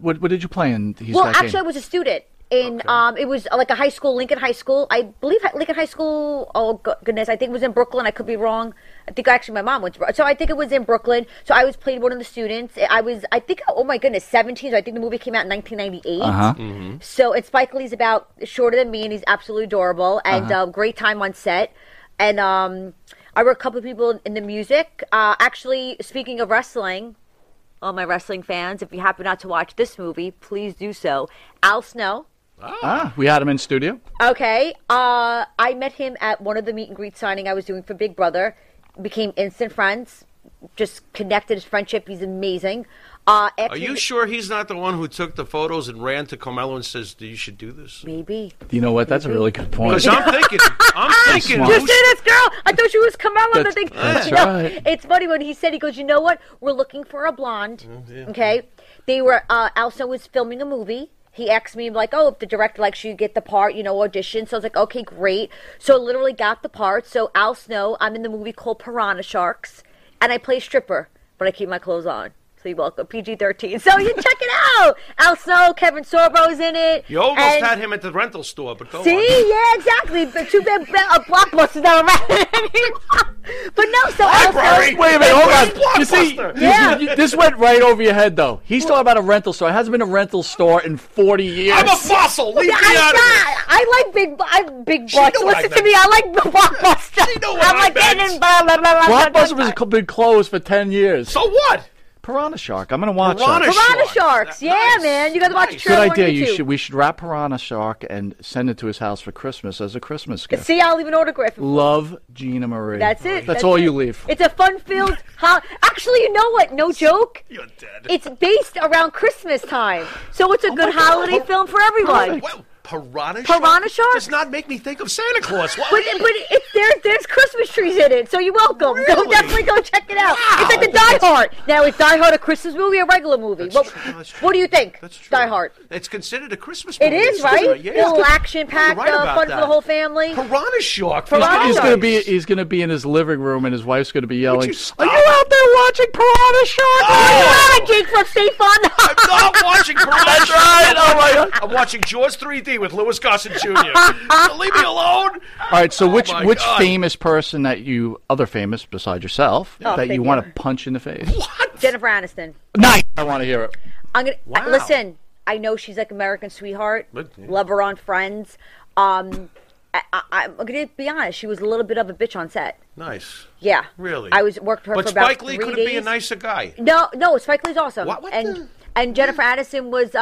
what did you play in He Got Game? Well, actually, I was a student. It was like a high school, Lincoln High School. I believe Lincoln High School, oh goodness, I think it was in Brooklyn. I could be wrong. I think actually my mom went to Brooklyn. So I think it was in Brooklyn. So I was playing one of the students. I think, oh my goodness, 17. So I think the movie came out in 1998. Uh-huh. Mm-hmm. So and Spike Lee's about shorter than me, and he's absolutely adorable. And great time on set. And I worked a couple of people in the music. Actually, speaking of wrestling, all my wrestling fans, if you happen not to watch this movie, please do so. Al Snow. We had him in studio. Okay. I met him at one of the meet and greet signing I was doing for Big Brother. Became instant friends. Just connected his friendship. He's amazing. Are you sure he's not the one who took the photos and ran to Carmella and says, you should do this? Maybe. You know what? That's a really good point. Because I'm thinking. You see this girl? I thought she was Carmella. That's right. It's funny when he said, he goes, you know what? We're looking for a blonde. Yeah. Okay. They were, Al Snow was filming a movie. He asked me, like, oh, if the director likes you, get the part, you know, audition. So I was like, okay, great. So I literally got the part. So Al Snow, I'm in the movie called Piranha Sharks, and I play stripper, but I keep my clothes on. So you're welcome. PG-13. So you check it out. Al Snow, Kevin Sorbo's in it. You almost had him at the rental store, but go on. See? Yeah, exactly. But too bad a Blockbuster's not around anymore. But no, so Al Snow. Wait a minute, hold on. You see, this went right over your head, though. He's talking about a rental store. It hasn't been a rental store in 40 years. I'm a fossil. Leave me out of it. I like Big Bucks. Listen to me. I like Blockbuster. She know what I'm like. Blockbuster was been closed for 10 years. So what? Piranha Shark. I'm going to watch it. Piranha Sharks. Yeah, nice. Man. You got to watch it. Good idea. We should wrap Piranha Shark and send it to his house for Christmas as a Christmas gift. See, I'll leave an autograph. Love, Gina Marie. That's it. That's all you leave. It's a fun-filled... Actually, you know what? No joke. You're dead. It's based around Christmas time. So it's a good holiday film for everyone. Piranha Shark does not make me think of Santa Claus. But there's Christmas trees in it, so you're welcome. Really? So definitely go check it out. Wow. It's like the Die Hard. Now, is Die Hard a Christmas movie or a regular movie? What do you think? That's true. Die Hard. It's considered a Christmas movie. It is, right? Yeah. Little action-packed, fun for the whole family. Piranha Shark. He's going to be in his living room, and his wife's going to be yelling, are you out there watching Piranha Shark? Oh, you're not a geek from Safe on. I'm not watching Piranha Shark. That's right. Oh, I'm watching Jaws 3D. With Lewis Gossett Jr. So leave me alone. All right, so which famous person that other famous besides yourself, that you want to punch in the face? What? Jennifer Aniston. Nice. I want to hear it. Listen, I know she's like American Sweetheart. Love her on Friends. I'm going to be honest. She was a little bit of a bitch on set. Nice. Yeah. Really? I worked her for about 3 days. But Spike Lee couldn't be a nicer guy. No, Spike Lee's awesome. And Jennifer Aniston was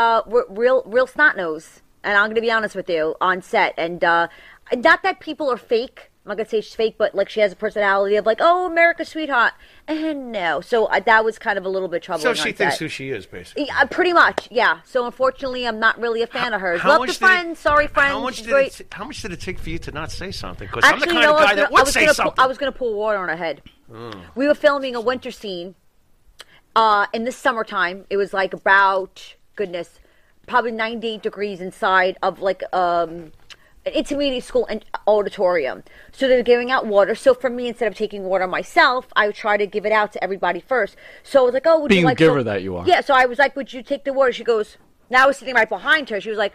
real snot nose. And I'm going to be honest with you, on set. And not that people are fake, I'm not going to say she's fake, but, like, she has a personality of, like, oh, America's sweetheart. And no. So that was kind of a little bit troubling. So she thinks who she is, basically. Yeah, pretty much, yeah. So, unfortunately, I'm not really a fan of hers. Love the friends. Sorry, friends. How much did it take for you to not say something? Because I'm the kind of guy that would say something. I was going to pour water on her head. We were filming a winter scene in the summertime. It was, like, about, goodness, probably 98 degrees inside of, like, an intermediate school auditorium. So they were giving out water. So for me, instead of taking water myself, I would try to give it out to everybody first. So I was like, oh, would you like to... Being a giver that you are. Yeah, so I was like, would you take the water? She goes... Now I was sitting right behind her. She was like...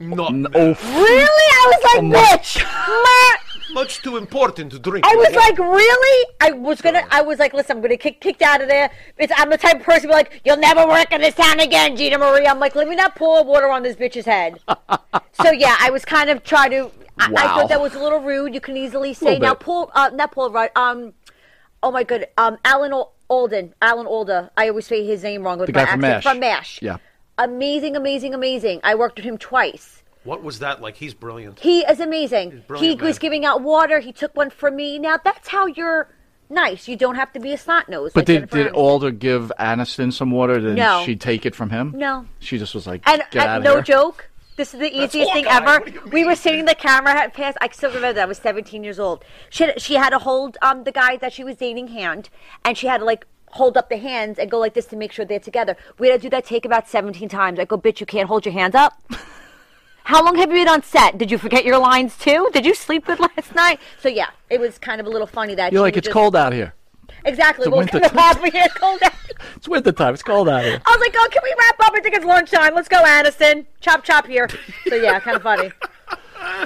No. Really? I was like, bitch! Much too important to drink. I was like, really? I was like, listen, I'm gonna get kicked out of there. I'm the type of person who's like, you'll never work in this town again, Gina Marie. I'm like, let me not pour water on this bitch's head. So yeah, I was kind of trying to. I thought that was a little rude. You can easily say now, Alan Alda. I always say his name wrong with my accent. The guy from MASH. Yeah. Amazing, amazing, amazing. I worked with him twice. What was that like? He's brilliant. He is amazing. He was giving out water. He took one from me. Now, that's how you're nice. You don't have to be a snot nose. But like did Alder give Aniston some water? Did she take it from him? No. She just was like, get out of here. No joke. This is the easiest thing ever. We were sitting, the camera had passed. I still remember that. I was 17 years old. She had to hold the guy that she was dating hand, and she had to, like, hold up the hands and go like this to make sure they're together. We had to do that take about 17 times. I go, bitch, you can't hold your hands up. How long have you been on set? Did you forget your lines too? Did you sleep good last night? So yeah, it was kind of a little funny that you're like, it's cold out here. Exactly. It's winter time. It's cold out here. I was like, oh, can we wrap up? I think it's lunchtime. Let's go, Aniston. Chop, chop here. So yeah, kind of funny.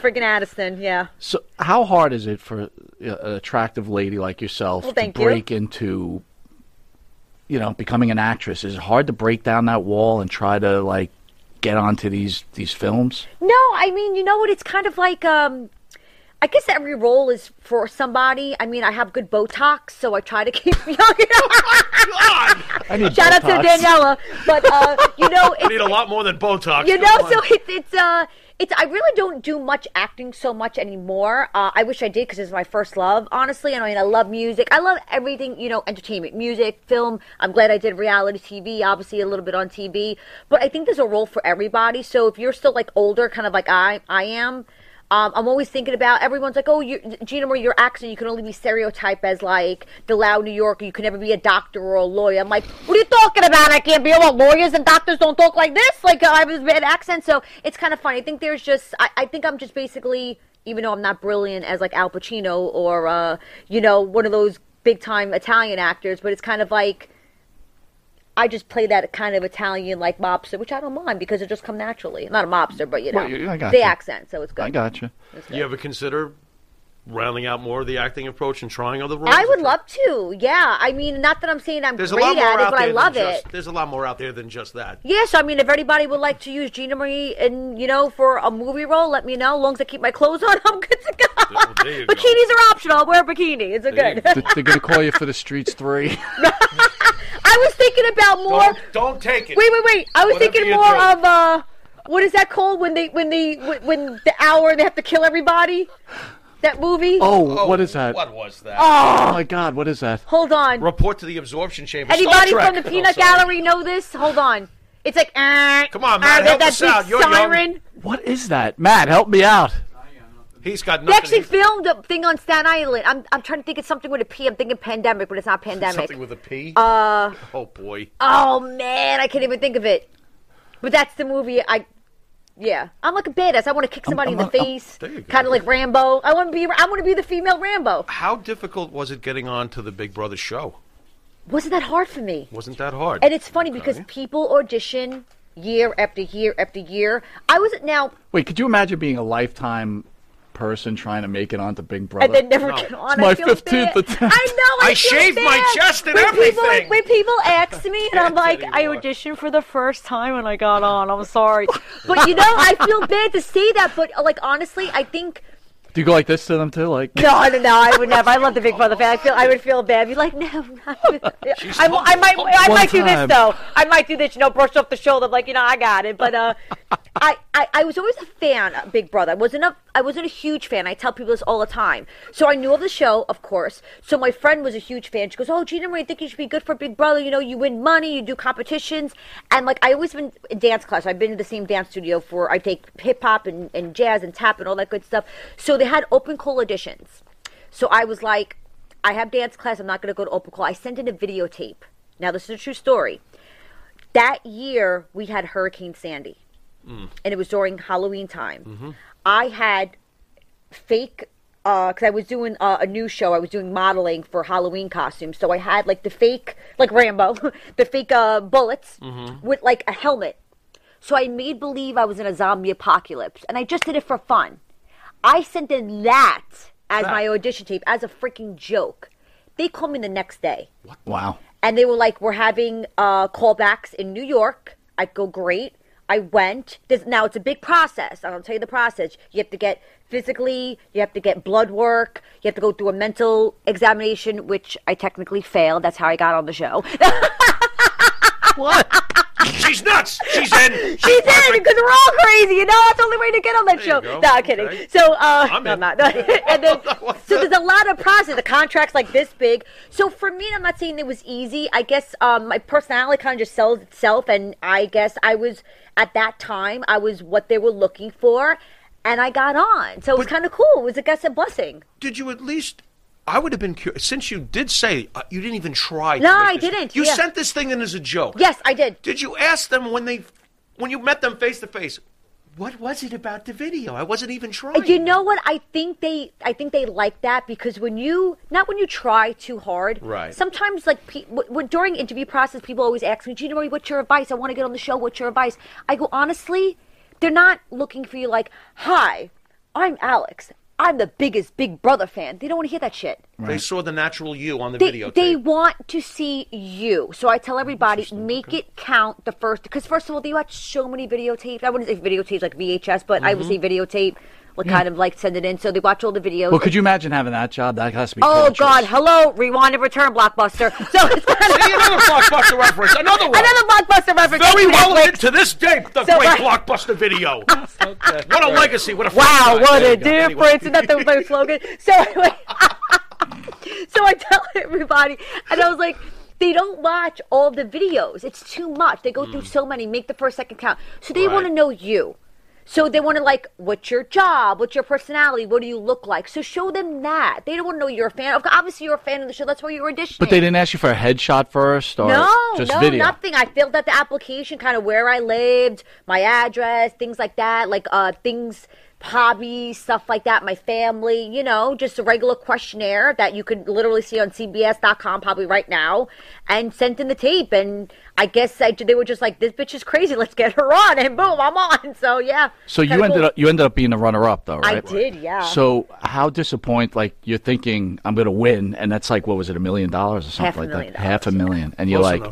Freaking Aniston, yeah. So how hard is it for an attractive lady like yourself to break into... You know, becoming an actress, is it hard to break down that wall and try to, like, get onto these films? No, I mean, you know what? It's kind of like, I guess every role is for somebody. I mean, I have good Botox, so I try to keep young. Shout out to Daniela, but you know, I need a lot more than Botox. You know, so it's I really don't do much acting so much anymore. I wish I did because it's my first love, honestly. And I mean, I love music. I love everything, you know, entertainment, music, film. I'm glad I did reality TV, obviously a little bit on TV. But I think there's a role for everybody. So if you're still, like, older, kind of like I am, I'm always thinking about, everyone's like, oh, Gina Marie, your accent, you can only be stereotyped as, like, the loud New Yorker. You can never be a doctor or a lawyer. I'm like, what are you talking about? I can't be about lawyers and doctors don't talk like this. Like, I have a bad accent. So it's kind of funny. I think there's just, I think I'm just basically, even though I'm not brilliant as, like, Al Pacino or, you know, one of those big-time Italian actors, but it's kind of like, I just play that kind of Italian, like, mobster, which I don't mind because it just comes naturally. I'm not a mobster, but, you know, the accent, so it's good. I got you. You ever consider rounding out more of the acting approach and trying other roles? I would love to, yeah. I mean, not that I'm saying I'm great at it, but I love it. There's a lot more out there than just that. Yeah, so, I mean, if anybody would like to use Gina Marie and, you know, for a movie role, let me know. As long as I keep my clothes on, I'm good to go. Well, bikinis are optional. I'll wear a bikini. It's good. They're going to call you for The Streets 3. I was thinking about more. Don't take it. Wait. I was thinking more of what is that called when the hour and they have to kill everybody? That movie. Oh, what is that? What was that? Oh my God, what is that? Hold on. Report to the absorption chamber. Anybody from the peanut gallery know this? Hold on. It's like come on, Matt, help us out. You're young. What is that? Matt, help me out. He's got nothing. They actually filmed a thing on Staten Island. I'm trying to think of something with a P. I'm thinking pandemic, but it's not pandemic. Something with a P? Oh, boy. Oh, man. I can't even think of it. But that's the movie. Yeah. I'm like a badass. I want to kick somebody in the face. Kind of like Rambo. I want to be the female Rambo. How difficult was it getting on to the Big Brother show? Wasn't that hard for me. Wasn't that hard. And it's funny because people audition year after year after year. I wasn't now. Wait, could you imagine being a lifetime person trying to make it onto Big Brother and then never get on? It's my 15th attempt. I know. I shaved my chest and everything. When people asked me, and I'm like, I auditioned for the first time and I got on. I'm sorry, but you know, I feel bad to say that. But like, honestly, I think. Do you go like this to them too? Like no, I would never. I love the Big Brother fan. I would feel bad. I'd be like, no, not I might do this though. I might do this. You know, brush off the shoulder. Like, you know, I got it. But I was always a fan of Big Brother. I wasn't a huge fan. I tell people this all the time. So I knew of the show, of course. So my friend was a huge fan. She goes, "Oh, Gina Marie, I think you should be good for Big Brother. You know, you win money, you do competitions." And like, I always been in dance class. I've been to the same dance studio for, I take hip hop and jazz and tap and all that good stuff. So they had open call auditions. So I was like, I have dance class. I'm not going to go to open call. I sent in a videotape. Now, this is a true story. That year, we had Hurricane Sandy. Mm. And it was during Halloween time. Mm-hmm. I had fake, because I was doing a new show. I was doing modeling for Halloween costumes. So I had like the fake, like Rambo, the fake bullets mm-hmm. with like a helmet. So I made believe I was in a zombie apocalypse. And I just did it for fun. I sent in that as my audition tape as a freaking joke. They called me the next day. What? Wow. And they were like, "We're having callbacks in New York." I go, "Great." I went. Now, it's a big process. I'll tell you the process. You have to get physically, you have to get blood work, you have to go through a mental examination, which I technically failed. That's how I got on the show. What? She's nuts. She's in. She's in because we're all crazy. You know, that's the only way to get on that show. No, I'm kidding. Okay. So, I'm not. And then, so there's a lot of process. The contract's like this big. So for me, I'm not saying it was easy. I guess my personality kind of just sells itself, and I guess I was at that time I was what they were looking for, and I got on. So it was kind of cool. It was, I guess, a blessing. Did you at least? I would have been curious, since you did say you didn't even try. No, I didn't. You sent this thing in as a joke. Yes, I did. Did you ask them when you met them face to face, what was it about the video? I wasn't even trying. You know what? I think they like that because when you try too hard. Right. Sometimes like during interview process, people always ask me, "Gina Marie, what's your advice? I want to get on the show. What's your advice?" I go, honestly, they're not looking for you like, "Hi, I'm Alex. I'm the biggest Big Brother fan." They don't want to hear that shit. Right. They saw the natural you on the videotape. They want to see you. So I tell everybody, make it count the first. Because first of all, they watch so many videotapes. I wouldn't say videotapes like VHS, but I would say videotape. Like kind of like send it in. So they watch all the videos. Well, could you imagine having that job? That has to be torturous. God. Hello. Rewind and return, Blockbuster. So it's another Blockbuster reference. Another one. Another Blockbuster reference. Very relevant to this day, the great Blockbuster video. Okay. What a legacy. What a Wow, what there a difference. Isn't that the slogan? So anyway, so I tell everybody, and I was like, they don't watch all the videos. It's too much. They go through so many. Make the first, second count. So they want to know you. So they want to like, what's your job? What's your personality? What do you look like? So show them that. They don't want to know you're a fan. Obviously, you're a fan of the show. That's why you're auditioning. But they didn't ask you for a headshot first or just video? No, nothing. I filled out the application, kind of where I lived, my address, things like that, like things, hobbies, stuff like that, my family, you know, just a regular questionnaire that you could literally see on CBS.com probably right now, and sent in the tape. And I guess they were just like, "This bitch is crazy. Let's get her on." And boom, I'm on. So yeah. So you ended up being a runner-up though, right? I did, yeah. So how disappointed? Like you're thinking, "I'm going to win," and that's like, what was it, $1 million or something like that? $500,000, and you're like,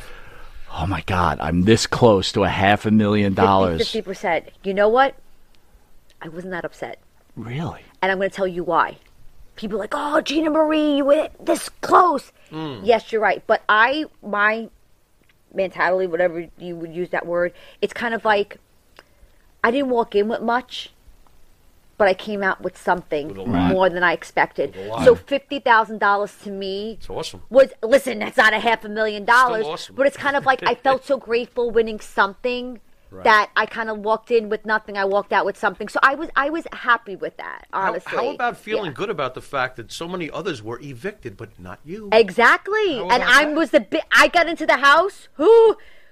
"Oh my God, I'm this close to $500,000." 50%. You know what? I wasn't that upset. Really? And I'm going to tell you why. People are like, "Oh, Gina Marie, you were this close." Yes, you're right. But my mentality, whatever you would use that word, it's kind of like I didn't walk in with much, but I came out with something more than I expected. So $50,000 to me was, that's not $500,000. Awesome. But it's kind of like I felt so grateful winning something. Right. That I kind of walked in with nothing. I walked out with something. So I was happy with that, honestly. How about feeling good about the fact that so many others were evicted, but not you? Exactly. And I got into the house,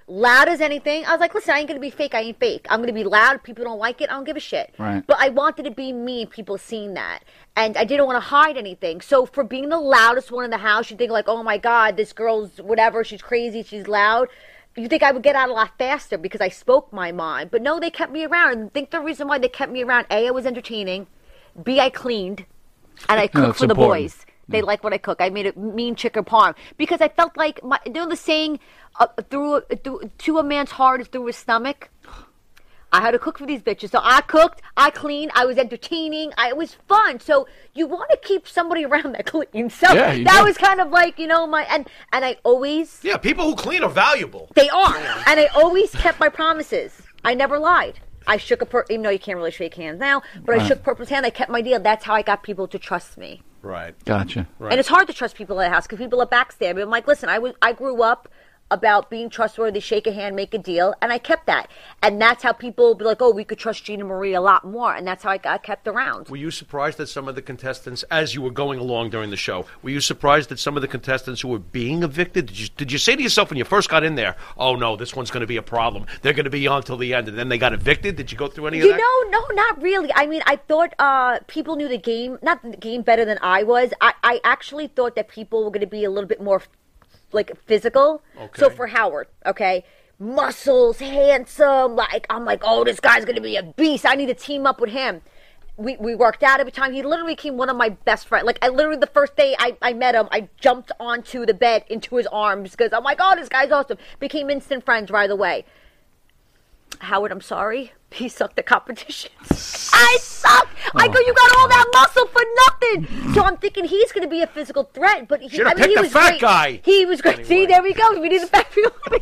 loud as anything. I was like, "Listen, I ain't going to be fake. I ain't fake. I'm going to be loud. People don't like it. I don't give a shit." Right. But I wanted to be me. People seen that. And I didn't want to hide anything. So for being the loudest one in the house, you think like, "Oh my God, this girl's whatever. She's crazy. She's loud." You think I would get out a lot faster because I spoke my mind. But no, they kept me around. And I think the reason why they kept me around, A, I was entertaining. B, I cleaned. And I cooked for the boys. They like what I cook. I made a mean chicken parm. Because I felt like, the saying, to a man's heart is through his stomach. I had to cook for these bitches. So I cooked, I cleaned, I was entertaining, it was fun. So you want to keep somebody around that clean. So that was kind of like, you know, my and I always people who clean are valuable. They are. And I always kept my promises. I never lied. I shook a person, even though you can't really shake hands now, but I shook Purple's hand. I kept my deal. That's how I got people to trust me. Right. Gotcha. Right. And it's hard to trust people in the house because people are backstabbing. I'm like, listen, I grew up about being trustworthy, shake a hand, make a deal, and I kept that. And that's how people be like, oh, we could trust Gina Marie a lot more, and that's how I got kept around. Were you surprised that some of the contestants, as you were going along during the show, were you surprised that some of the contestants who were being evicted, did you say to yourself when you first got in there, oh, no, this one's going to be a problem. They're going to be on till the end, and then they got evicted? Did you go through any of that? You know, no, not really. I mean, I thought people knew the game, not the game better than I was. I actually thought that people were going to be a little bit more like physical. Okay. So for Howard, okay, muscles, handsome, like I'm like, oh, this guy's gonna be a beast. I need to team up with him. We worked out every time. He literally became one of my best friends. Like, I literally, the first day I met him, I jumped onto the bed into his arms because I'm like, oh, this guy's awesome. Became instant friends right away. Howard, I'm sorry. He sucked at competitions. I sucked. Oh. I go, you got all that muscle for nothing. So I'm thinking he's going to be a physical threat, but he, I mean, he was great. Guy. He was great. Anyway. See, there we go. We need a fat people. But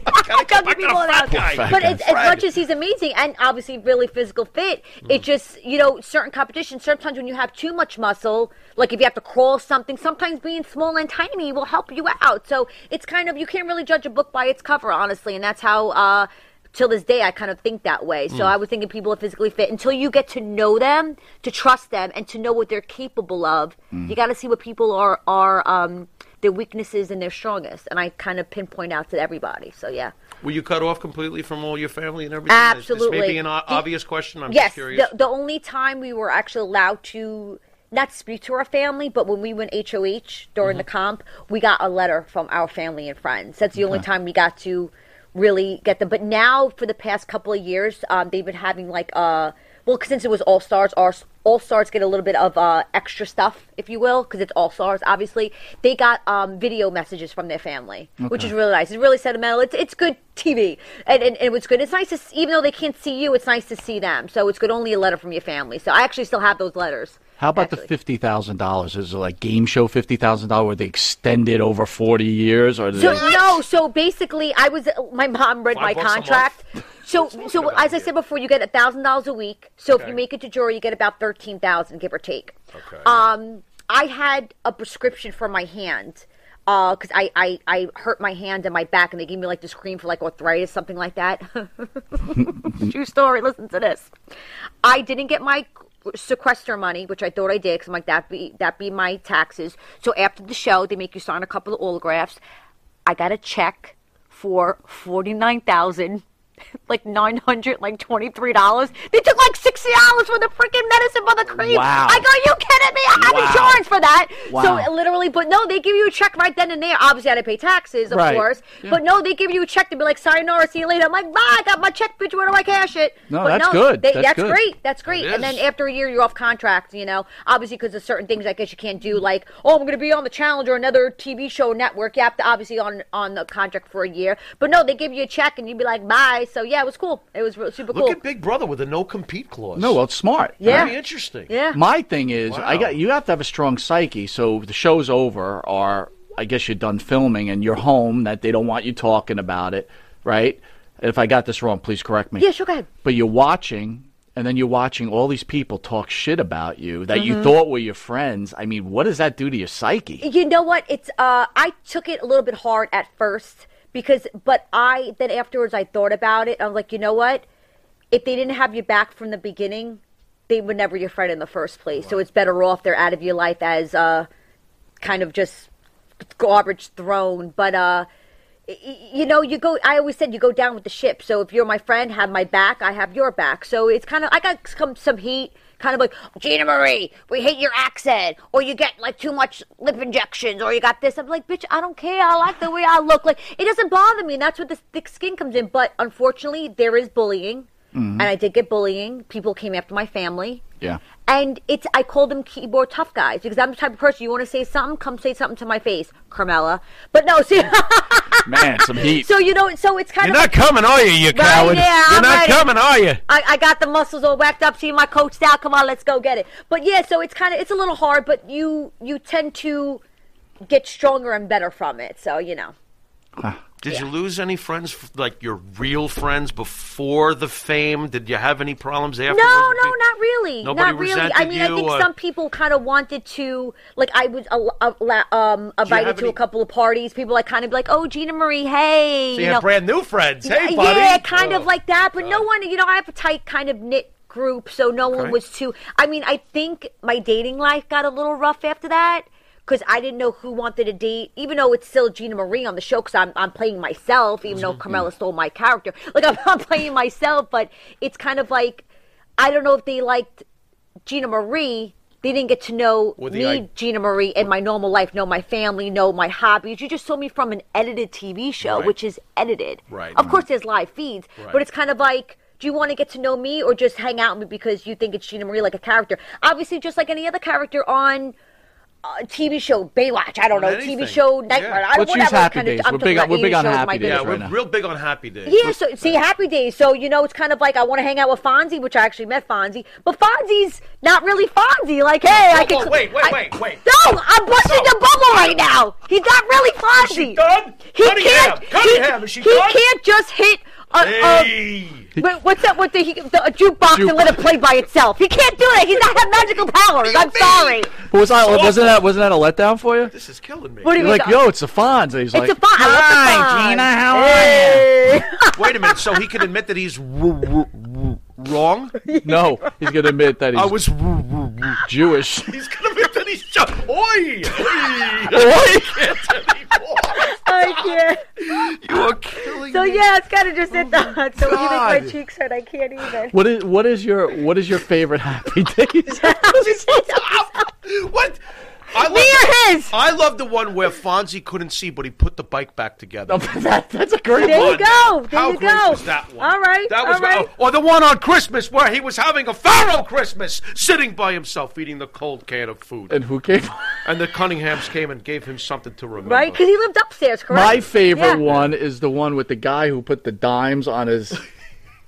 as much as he's amazing and obviously really physical fit, it just, you know, certain competitions, sometimes when you have too much muscle, like if you have to crawl something, sometimes being small and tiny will help you out. So it's kind of, you can't really judge a book by its cover, honestly, and that's how... till this day, I kind of think that way. So I was thinking people are physically fit. Until you get to know them, to trust them, and to know what they're capable of, you got to see what people are their weaknesses and their strongest. And I kind of pinpoint out to everybody. So, yeah. Were you cut off completely from all your family and everything? Absolutely. This may be an obvious question. I'm just curious. Yes, the only time we were actually allowed to... not speak to our family, but when we went HOH during the comp, we got a letter from our family and friends. That's the only time we got to... really get them. But now for the past couple of years, they've been having like well, since it was All Stars, our All Stars get a little bit of extra stuff, if you will, because it's All Stars. Obviously, they got video messages from their family, which is really nice. It's really sentimental. It's good TV, and it's good. It's nice to see, even though they can't see you, it's nice to see them. So it's good. Only a letter from your family. So I actually still have those letters. How about the $50,000? Is it like game show $50,000 where they extend it over 40 years? Or no, so basically my mom read my contract. So as I said before, you get $1,000 a week. So if you make it to jury, you get about $13,000, give or take. Okay. I had a prescription for my hand because I hurt my hand and my back, and they gave me like this cream for like arthritis, something like that. True story. Listen to this. I didn't get my sequester money, which I thought I did, because I'm like, that'd be my taxes. So after the show, they make you sign a couple of autographs. I got a check for $49,923. They took like $60 for the freaking medicine for the cream. Wow. I go, are you kidding me? I have insurance for that. Wow. So literally, but no, they give you a check right then and there. Obviously, I had to pay taxes, of course. Yeah. But no, they give you a check to be like, sayonara, see you later. I'm like, I got my check, bitch. Where do I cash it? No, but that's good. That's good. Great. That's great. And then after a year, you're off contract, you know, obviously because of certain things I guess you can't do, like, oh, I'm going to be on The Challenge or another TV show network. You have to obviously on the contract for a year. But no, they give you a check and you'd be like, bye. So, yeah, it was cool. It was super cool. Look at Big Brother with a no-compete clause. No, well, it's smart. Yeah. Very interesting. Yeah. My thing is, you have to have a strong psyche. So the show's over, or I guess you're done filming, and you're home, that they don't want you talking about it, right? If I got this wrong, please correct me. Yeah, sure, go ahead. But you're watching... and then you're watching all these people talk shit about you that you thought were your friends. I mean, what does that do to your psyche? You know what? It's I took it a little bit hard at first but then afterwards I thought about it. I was like, you know what? If they didn't have your back from the beginning, they were never your friend in the first place. Wow. So it's better off they're out of your life as kind of just garbage thrown. But you know, I always said you go down with the ship. So if you're my friend, have my back, I have your back. So it's kind of, I got some heat, kind of like, Gina Marie, we hate your accent, or you get like too much lip injections, or you got this. I'm like, bitch, I don't care. I like the way I look. Like, it doesn't bother me. And that's where the thick skin comes in. But unfortunately, there is bullying. And I did get bullying. People came after my family. Yeah. And I call them keyboard tough guys because I'm the type of person, you want to say something, come say something to my face, Carmella. But no, see. Man, some heat. So, you know, so it's kind of. You're not coming, are you, you coward? Yeah, you're not coming, are you? I got the muscles all whacked up. See, my coach now, come on, let's go get it. But yeah, so it's kind of, it's a little hard, but you tend to get stronger and better from it. So, you know. Did you lose any friends, like your real friends, before the fame? Did you have any problems afterwards? No, not really. Nobody resented you? I mean, I think some people kind of wanted to, like, I was invited to a couple of parties. People, like, kind of like, oh, Gina Marie, hey. So you had brand new friends. Hey, buddy. Yeah, kind of like that. But no one, I have a tight kind of knit group, so no one was too. I mean, I think my dating life got a little rough after that. Because I didn't know who wanted to date, even though it's still Gina Marie on the show, because I'm playing myself, even though Carmella stole my character. Like, I'm playing myself, but it's kind of like, I don't know if they liked Gina Marie. They didn't get to know me, Gina Marie, and my normal life, know my family, know my hobbies. You just saw me from an edited TV show, which is edited. Right. Of course, there's live feeds, but it's kind of like, do you want to get to know me or just hang out with me because you think it's Gina Marie, like a character? Obviously, just like any other character on TV show, Baywatch, I don't know, anything. TV show, Nightmare, whatever. Happy Days. We're big on Happy Days right now. We're real big on Happy Days. Yeah, so see, Happy Days. So, it's kind of like I want to hang out with Fonzie, which I actually met Fonzie, but Fonzie's not really Fonzie. Like, hey, I can... Wait. No, I'm busting the bubble right now. He's not really Fonzie. Is she done? He can't just hit... what's that? What the jukebox and let it play by itself? He can't do that. He's not have magical powers. I'm sorry. But wasn't that a letdown for you? This is killing me. What do you mean? Like, yo, it's a Fonz. He's like, hi, Gina, how are you? Wait a minute. So he can admit that he's wrong? No, he's gonna admit that he's. I was Jewish. He's gonna admit that he's just. Oi! I can't. You are killing me. So yeah, it's kind of just it. So even my cheeks hurt. I can't even. What is your favorite Happy Days? What? I love the one where Fonzie couldn't see, but he put the bike back together. That's a great one. There you go. How great was that one? All right. Or the one on Christmas where he was having a Pharaoh Christmas, sitting by himself, eating the cold can of food. And who came? And the Cunninghams came and gave him something to remember. Right, because he lived upstairs, correct? My favorite one is the one with the guy who put the dimes on his...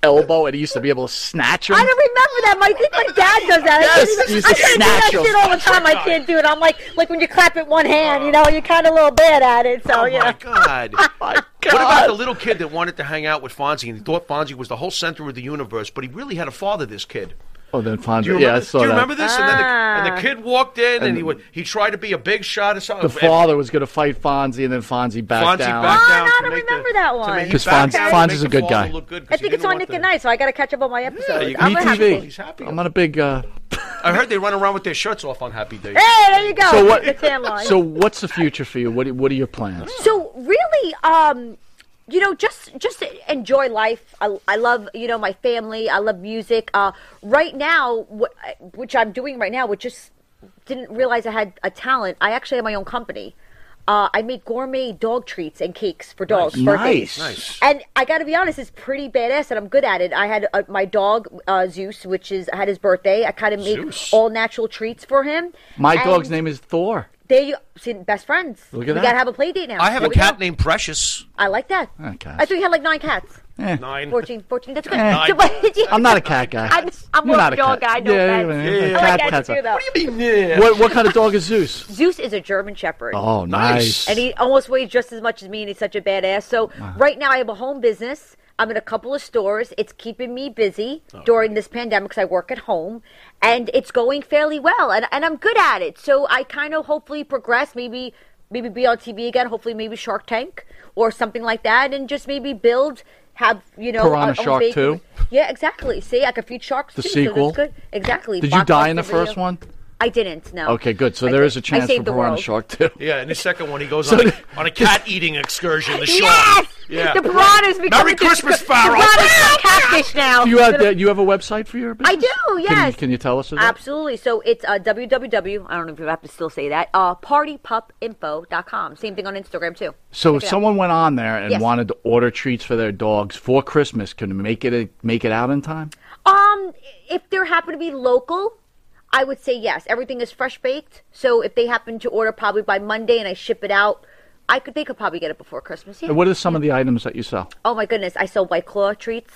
elbow, and he used to be able to snatch him. I don't remember that. I think my dad does that. I do that shit all the time. I can't do it. I'm like when you clap at one hand, you're kind of a little bad at it. So, my God. God. What about the little kid that wanted to hang out with Fonzie, and he thought Fonzie was the whole center of the universe, but he really had a father, this kid. Oh, then Fonzie. Yeah, I saw that. Do you remember this? And then the kid walked in, and he tried to be a big shot or something. The father was going to fight Fonzie, and then Fonzie backed down. I don't remember that one. Because Fonzie's a good guy. I think it's on Nick and I, so I got to catch up on my episodes. Yeah, ETV. I'm on a big... I heard they run around with their shirts off on Happy Days. Hey, there you go. So what's the future for you? What are your plans? So really... just enjoy life. I love, my family. I love music. Right now, which I'm doing right now, which just didn't realize I had a talent. I actually have my own company. I make gourmet dog treats and cakes for dogs. Nice. And I got to be honest, it's pretty badass, and I'm good at it. I had my dog, Zeus, I had his birthday. I kind of make all natural treats for him. My dog's name is Thor. There you see, best friends. Look at that. We got to have a play date now. I have a cat named Precious. I like that. Okay. I thought you had like 9 cats. 14. That's good. I'm not a cat guy. I'm not a dog guy. No, cats. What do you mean? Yeah. What kind of dog is Zeus? Zeus is a German Shepherd. Oh, nice. And he almost weighs just as much as me, and he's such a badass. So right now I have a home business. I'm in a couple of stores. It's keeping me busy during this pandemic because I work at home, and it's going fairly well, and I'm good at it. So I kind of hopefully progress, maybe be on TV again, hopefully maybe Shark Tank or something like that, and just maybe build, have, Piranha Shark 2. Yeah, exactly. See, I could feed sharks too. The sequel. So that's good. Exactly. Did you die in the first one? I didn't, no. Okay, good. So there is a chance for Piranha Shark 2. Yeah, in the second one, he goes on a cat-eating excursion. The shark. Yes! Yeah. The piranhas become... Merry Christmas, Pharaoh! The piranhas catfish now. Do you have a website for your business? I do, yes. Can you tell us about it? Absolutely. So it's www... I don't know if you have to still say that. PartyPupInfo.com. Same thing on Instagram, too. So if someone went on there and wanted to order treats for their dogs for Christmas, can they make it out in time? If they happen to be local... I would say yes. Everything is fresh baked, so if they happen to order probably by Monday and I ship it out, they could probably get it before Christmas. Yeah. And what are some of the items that you sell? Oh my goodness, I sell White Claw treats,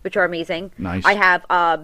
which are amazing. Nice. I have I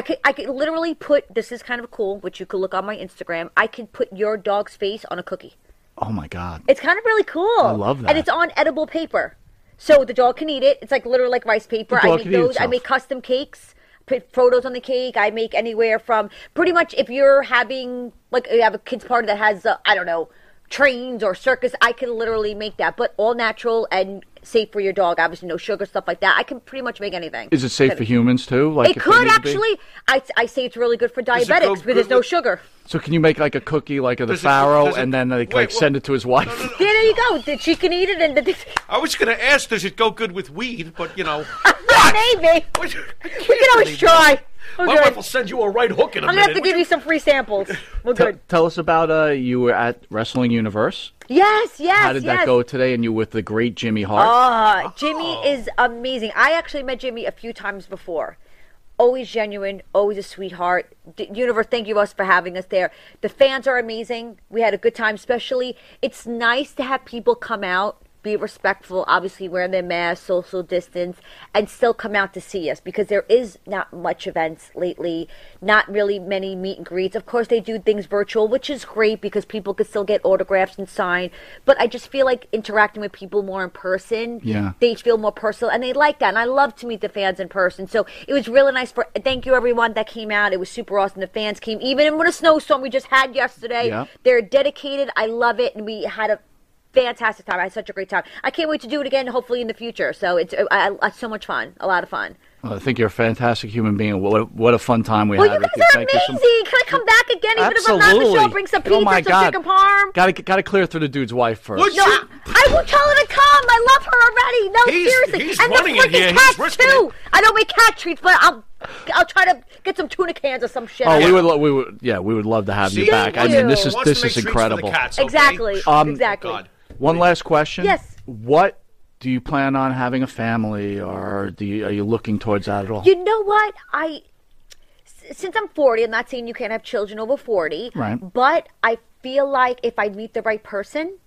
could literally put, this is kind of cool, which you could look on my Instagram. I can put your dog's face on a cookie. Oh my God. It's kind of really cool. I love that. And it's on edible paper. So the dog can eat it. It's like literally like rice paper. I make those. I make custom cakes. Put photos on the cake. I make anywhere from pretty much if you're having like you have a kid's party that has I don't know trains or circus. I can literally make that, but all natural and safe for your dog. Obviously, no sugar stuff like that. I can pretty much make anything. Is it safe for humans too? Like it could actually. I say it's really good for diabetics because there's no sugar. So can you make like a cookie like of the Pharaoh and then like send it to his wife? No, no, no. Yeah, there you go. That she can eat it and I was going to ask, does it go good with weed? But you know, maybe we can always try. My wife will send you a right hook in a minute. I'm going to have to give you some free samples. We're good. Tell us about you were at Wrestling Universe. Yes. How did that go today? And you were with the great Jimmy Hart. Jimmy is amazing. I actually met Jimmy a few times before. Always genuine, always a sweetheart. Universe, thank you for having us there. The fans are amazing. We had a good time, especially. It's nice to have people come out, be respectful, obviously wearing their masks, social distance, and still come out to see us because there is not much events lately, not really many meet and greets. Of course, they do things virtual, which is great because people could still get autographs and sign. But I just feel like interacting with people more in person, they feel more personal, and they like that. And I love to meet the fans in person. So it was really nice. Thank you, everyone that came out. It was super awesome. The fans came, even with a snowstorm we just had yesterday. Yeah. They're dedicated. I love it. And we had a fantastic time. I had such a great time. I can't wait to do it again, hopefully in the future. So it's so much fun. A lot of fun. Well, I think you're a fantastic human being. What a fun time we had. Well, you guys are amazing. Can I come back again? Even if I'm not on the show, bring some pizza, some chicken parm. Got to clear through the dude's wife first. No, I will tell her to come. I love her already. No, seriously. He's running in here. He's risking it. I don't make cat treats, but I'll try to get some tuna cans or some shit. Oh, we would love to have you back. Thank you. I mean, this is incredible. Cats, okay? Exactly. God. One last question. Yes. What do you plan on having a family, or are you looking towards that at all? You know what? Since I'm 40, I'm not saying you can't have children over 40. Right. But I feel like if I meet the right person,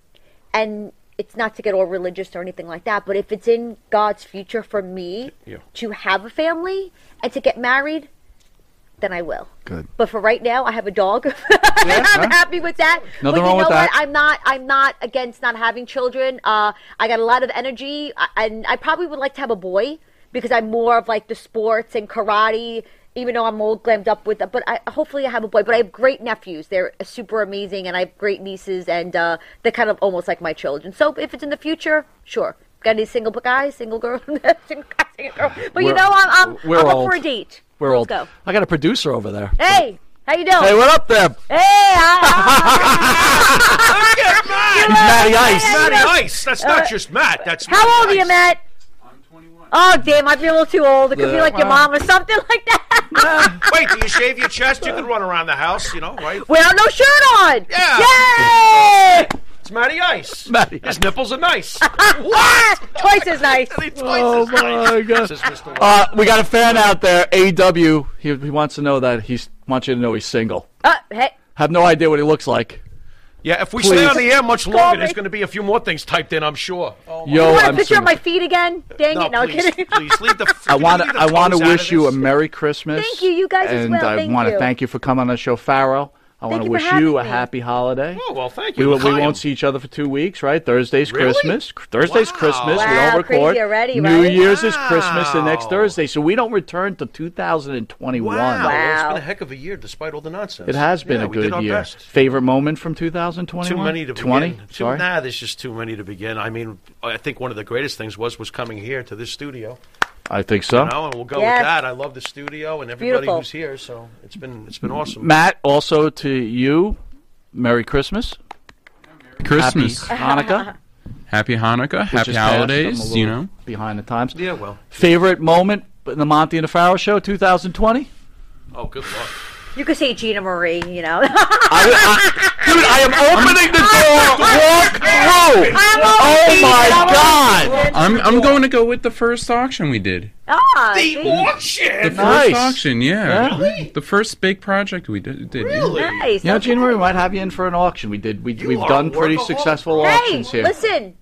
and it's not to get all religious or anything like that, but if it's in God's future for me to have a family and to get married, then I will. Good. But for right now, I have a dog. I'm happy with that. Nothing wrong with that. What? I'm not against not having children. I got a lot of energy, and I probably would like to have a boy because I'm more of like the sports and karate. Even though I'm all glammed up with that, but hopefully I have a boy. But I have great nephews; they're super amazing, and I have great nieces, and they're kind of almost like my children. So if it's in the future, sure. Got any single guys, single girl, single guy, single girl? But I'm up for a date. We're old. Let's go. I got a producer over there. Hey, how you doing? Hey, what up there? Hey, hi. Matty Ice. Matty Ice. That's not just Matt. That's how old are you, Matt? I'm 21. Oh, damn, I'd be a little too old. It could be like your mom or something like that. Wait, do you shave your chest? You could run around the house, you know, right? Without no shirt on. Yeah. Yay! It's Matty Ice. His nipples are nice. What? Twice as nice. Oh my God. We got a fan out there, AW. He wants to know that he's single. Hey. Have no idea what he looks like. Yeah, if we stay on the air much longer, there's going to be a few more things typed in, I'm sure. Oh, yo, you want a picture of my feet again? Dang it! No, please, I'm kidding. Please leave the. I want to wish you a Merry Christmas. Thank you, you guys as well. And I want to thank you for coming on the show, Pharaoh. I want to wish you a happy holiday. Oh, well, thank you. We won't see each other for 2 weeks, right? Thursday's Christmas. Thursday's Christmas. Wow, we don't record. Crazy already, right? New Year's is Christmas the next Thursday, so we don't return to 2021. Wow. Well, it's been a heck of a year despite all the nonsense. It has been a good year. Best. Favorite moment from 2021? Too many to begin. Sorry? Nah, there's just too many to begin. I mean, I think one of the greatest things was coming here to this studio. I think so. You know, and we'll go with that. I love the studio and everybody who's here, so it's been awesome. Matt, also to you, Merry Christmas. Happy Hanukkah. Happy Hanukkah. Happy holidays, you know. Behind the times. Yeah, well. Favorite moment in the Monty and the Pharaoh show 2020? Oh, good luck. You could say Gina Marie, you know. Dude, I am opening the door. Walk through. Oh my God! I'm going to go with the first auction we did. The auction. The first auction, yeah. Really? The first big project we did. Really? Nice. You know, Gina Marie, we might have you in for an auction. We've done pretty successful auctions here. Hey, listen,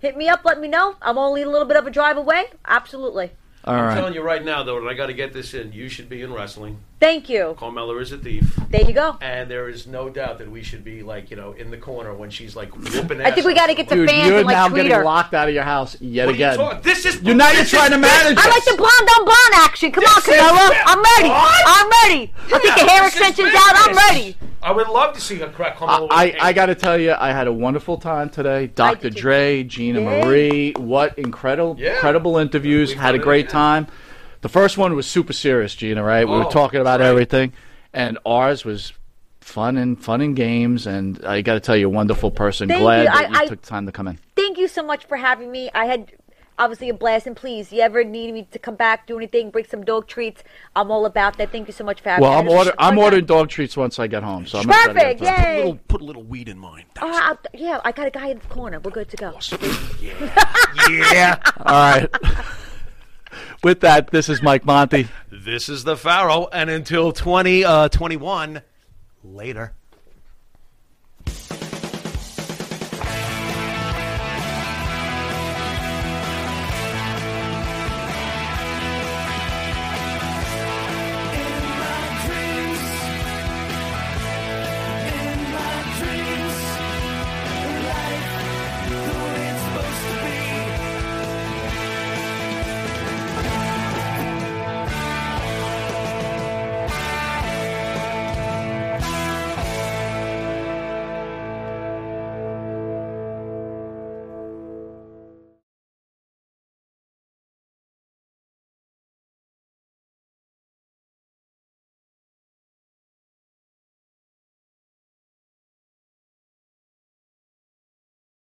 hit me up. Let me know. I'm only a little bit of a drive away. Absolutely. I'm telling you right now, though, and I got to get this in, you should be in wrestling. Thank you. Carmella is a thief. There you go. And there is no doubt that we should be, like, you know, in the corner when she's, like, whooping ass. I think we got to get the fans and, like, tweet her. Dude, you're now getting locked out of your house yet again. This is... You're now trying to manage us. I like the blonde on blonde action. Come on, Carmella. I'm ready. I'm ready. I think the hair extension's out. I'm ready. I would love to see her crack Carmella. I got to tell you, I had a wonderful time today. Dr. Dre, Gina Marie, what incredible interviews. Had a great time. The first one was super serious, Gina, right? We were talking about everything. And ours was fun and games. And I got to tell you, a wonderful person. Glad that you took time to come in. Thank you so much for having me. I had obviously a blast. And please, you ever need me to come back, do anything, bring some dog treats, I'm all about that. Thank you so much for having me. Well, I'm ordering dog treats once I get home. So I'm perfect. Yay. Put a little weed in mine. Yeah, I got a guy in the corner. We're good to go. Awesome. Yeah. All right. With that, this is Mike Monty. This is the Pharaoh, and until 2021, later.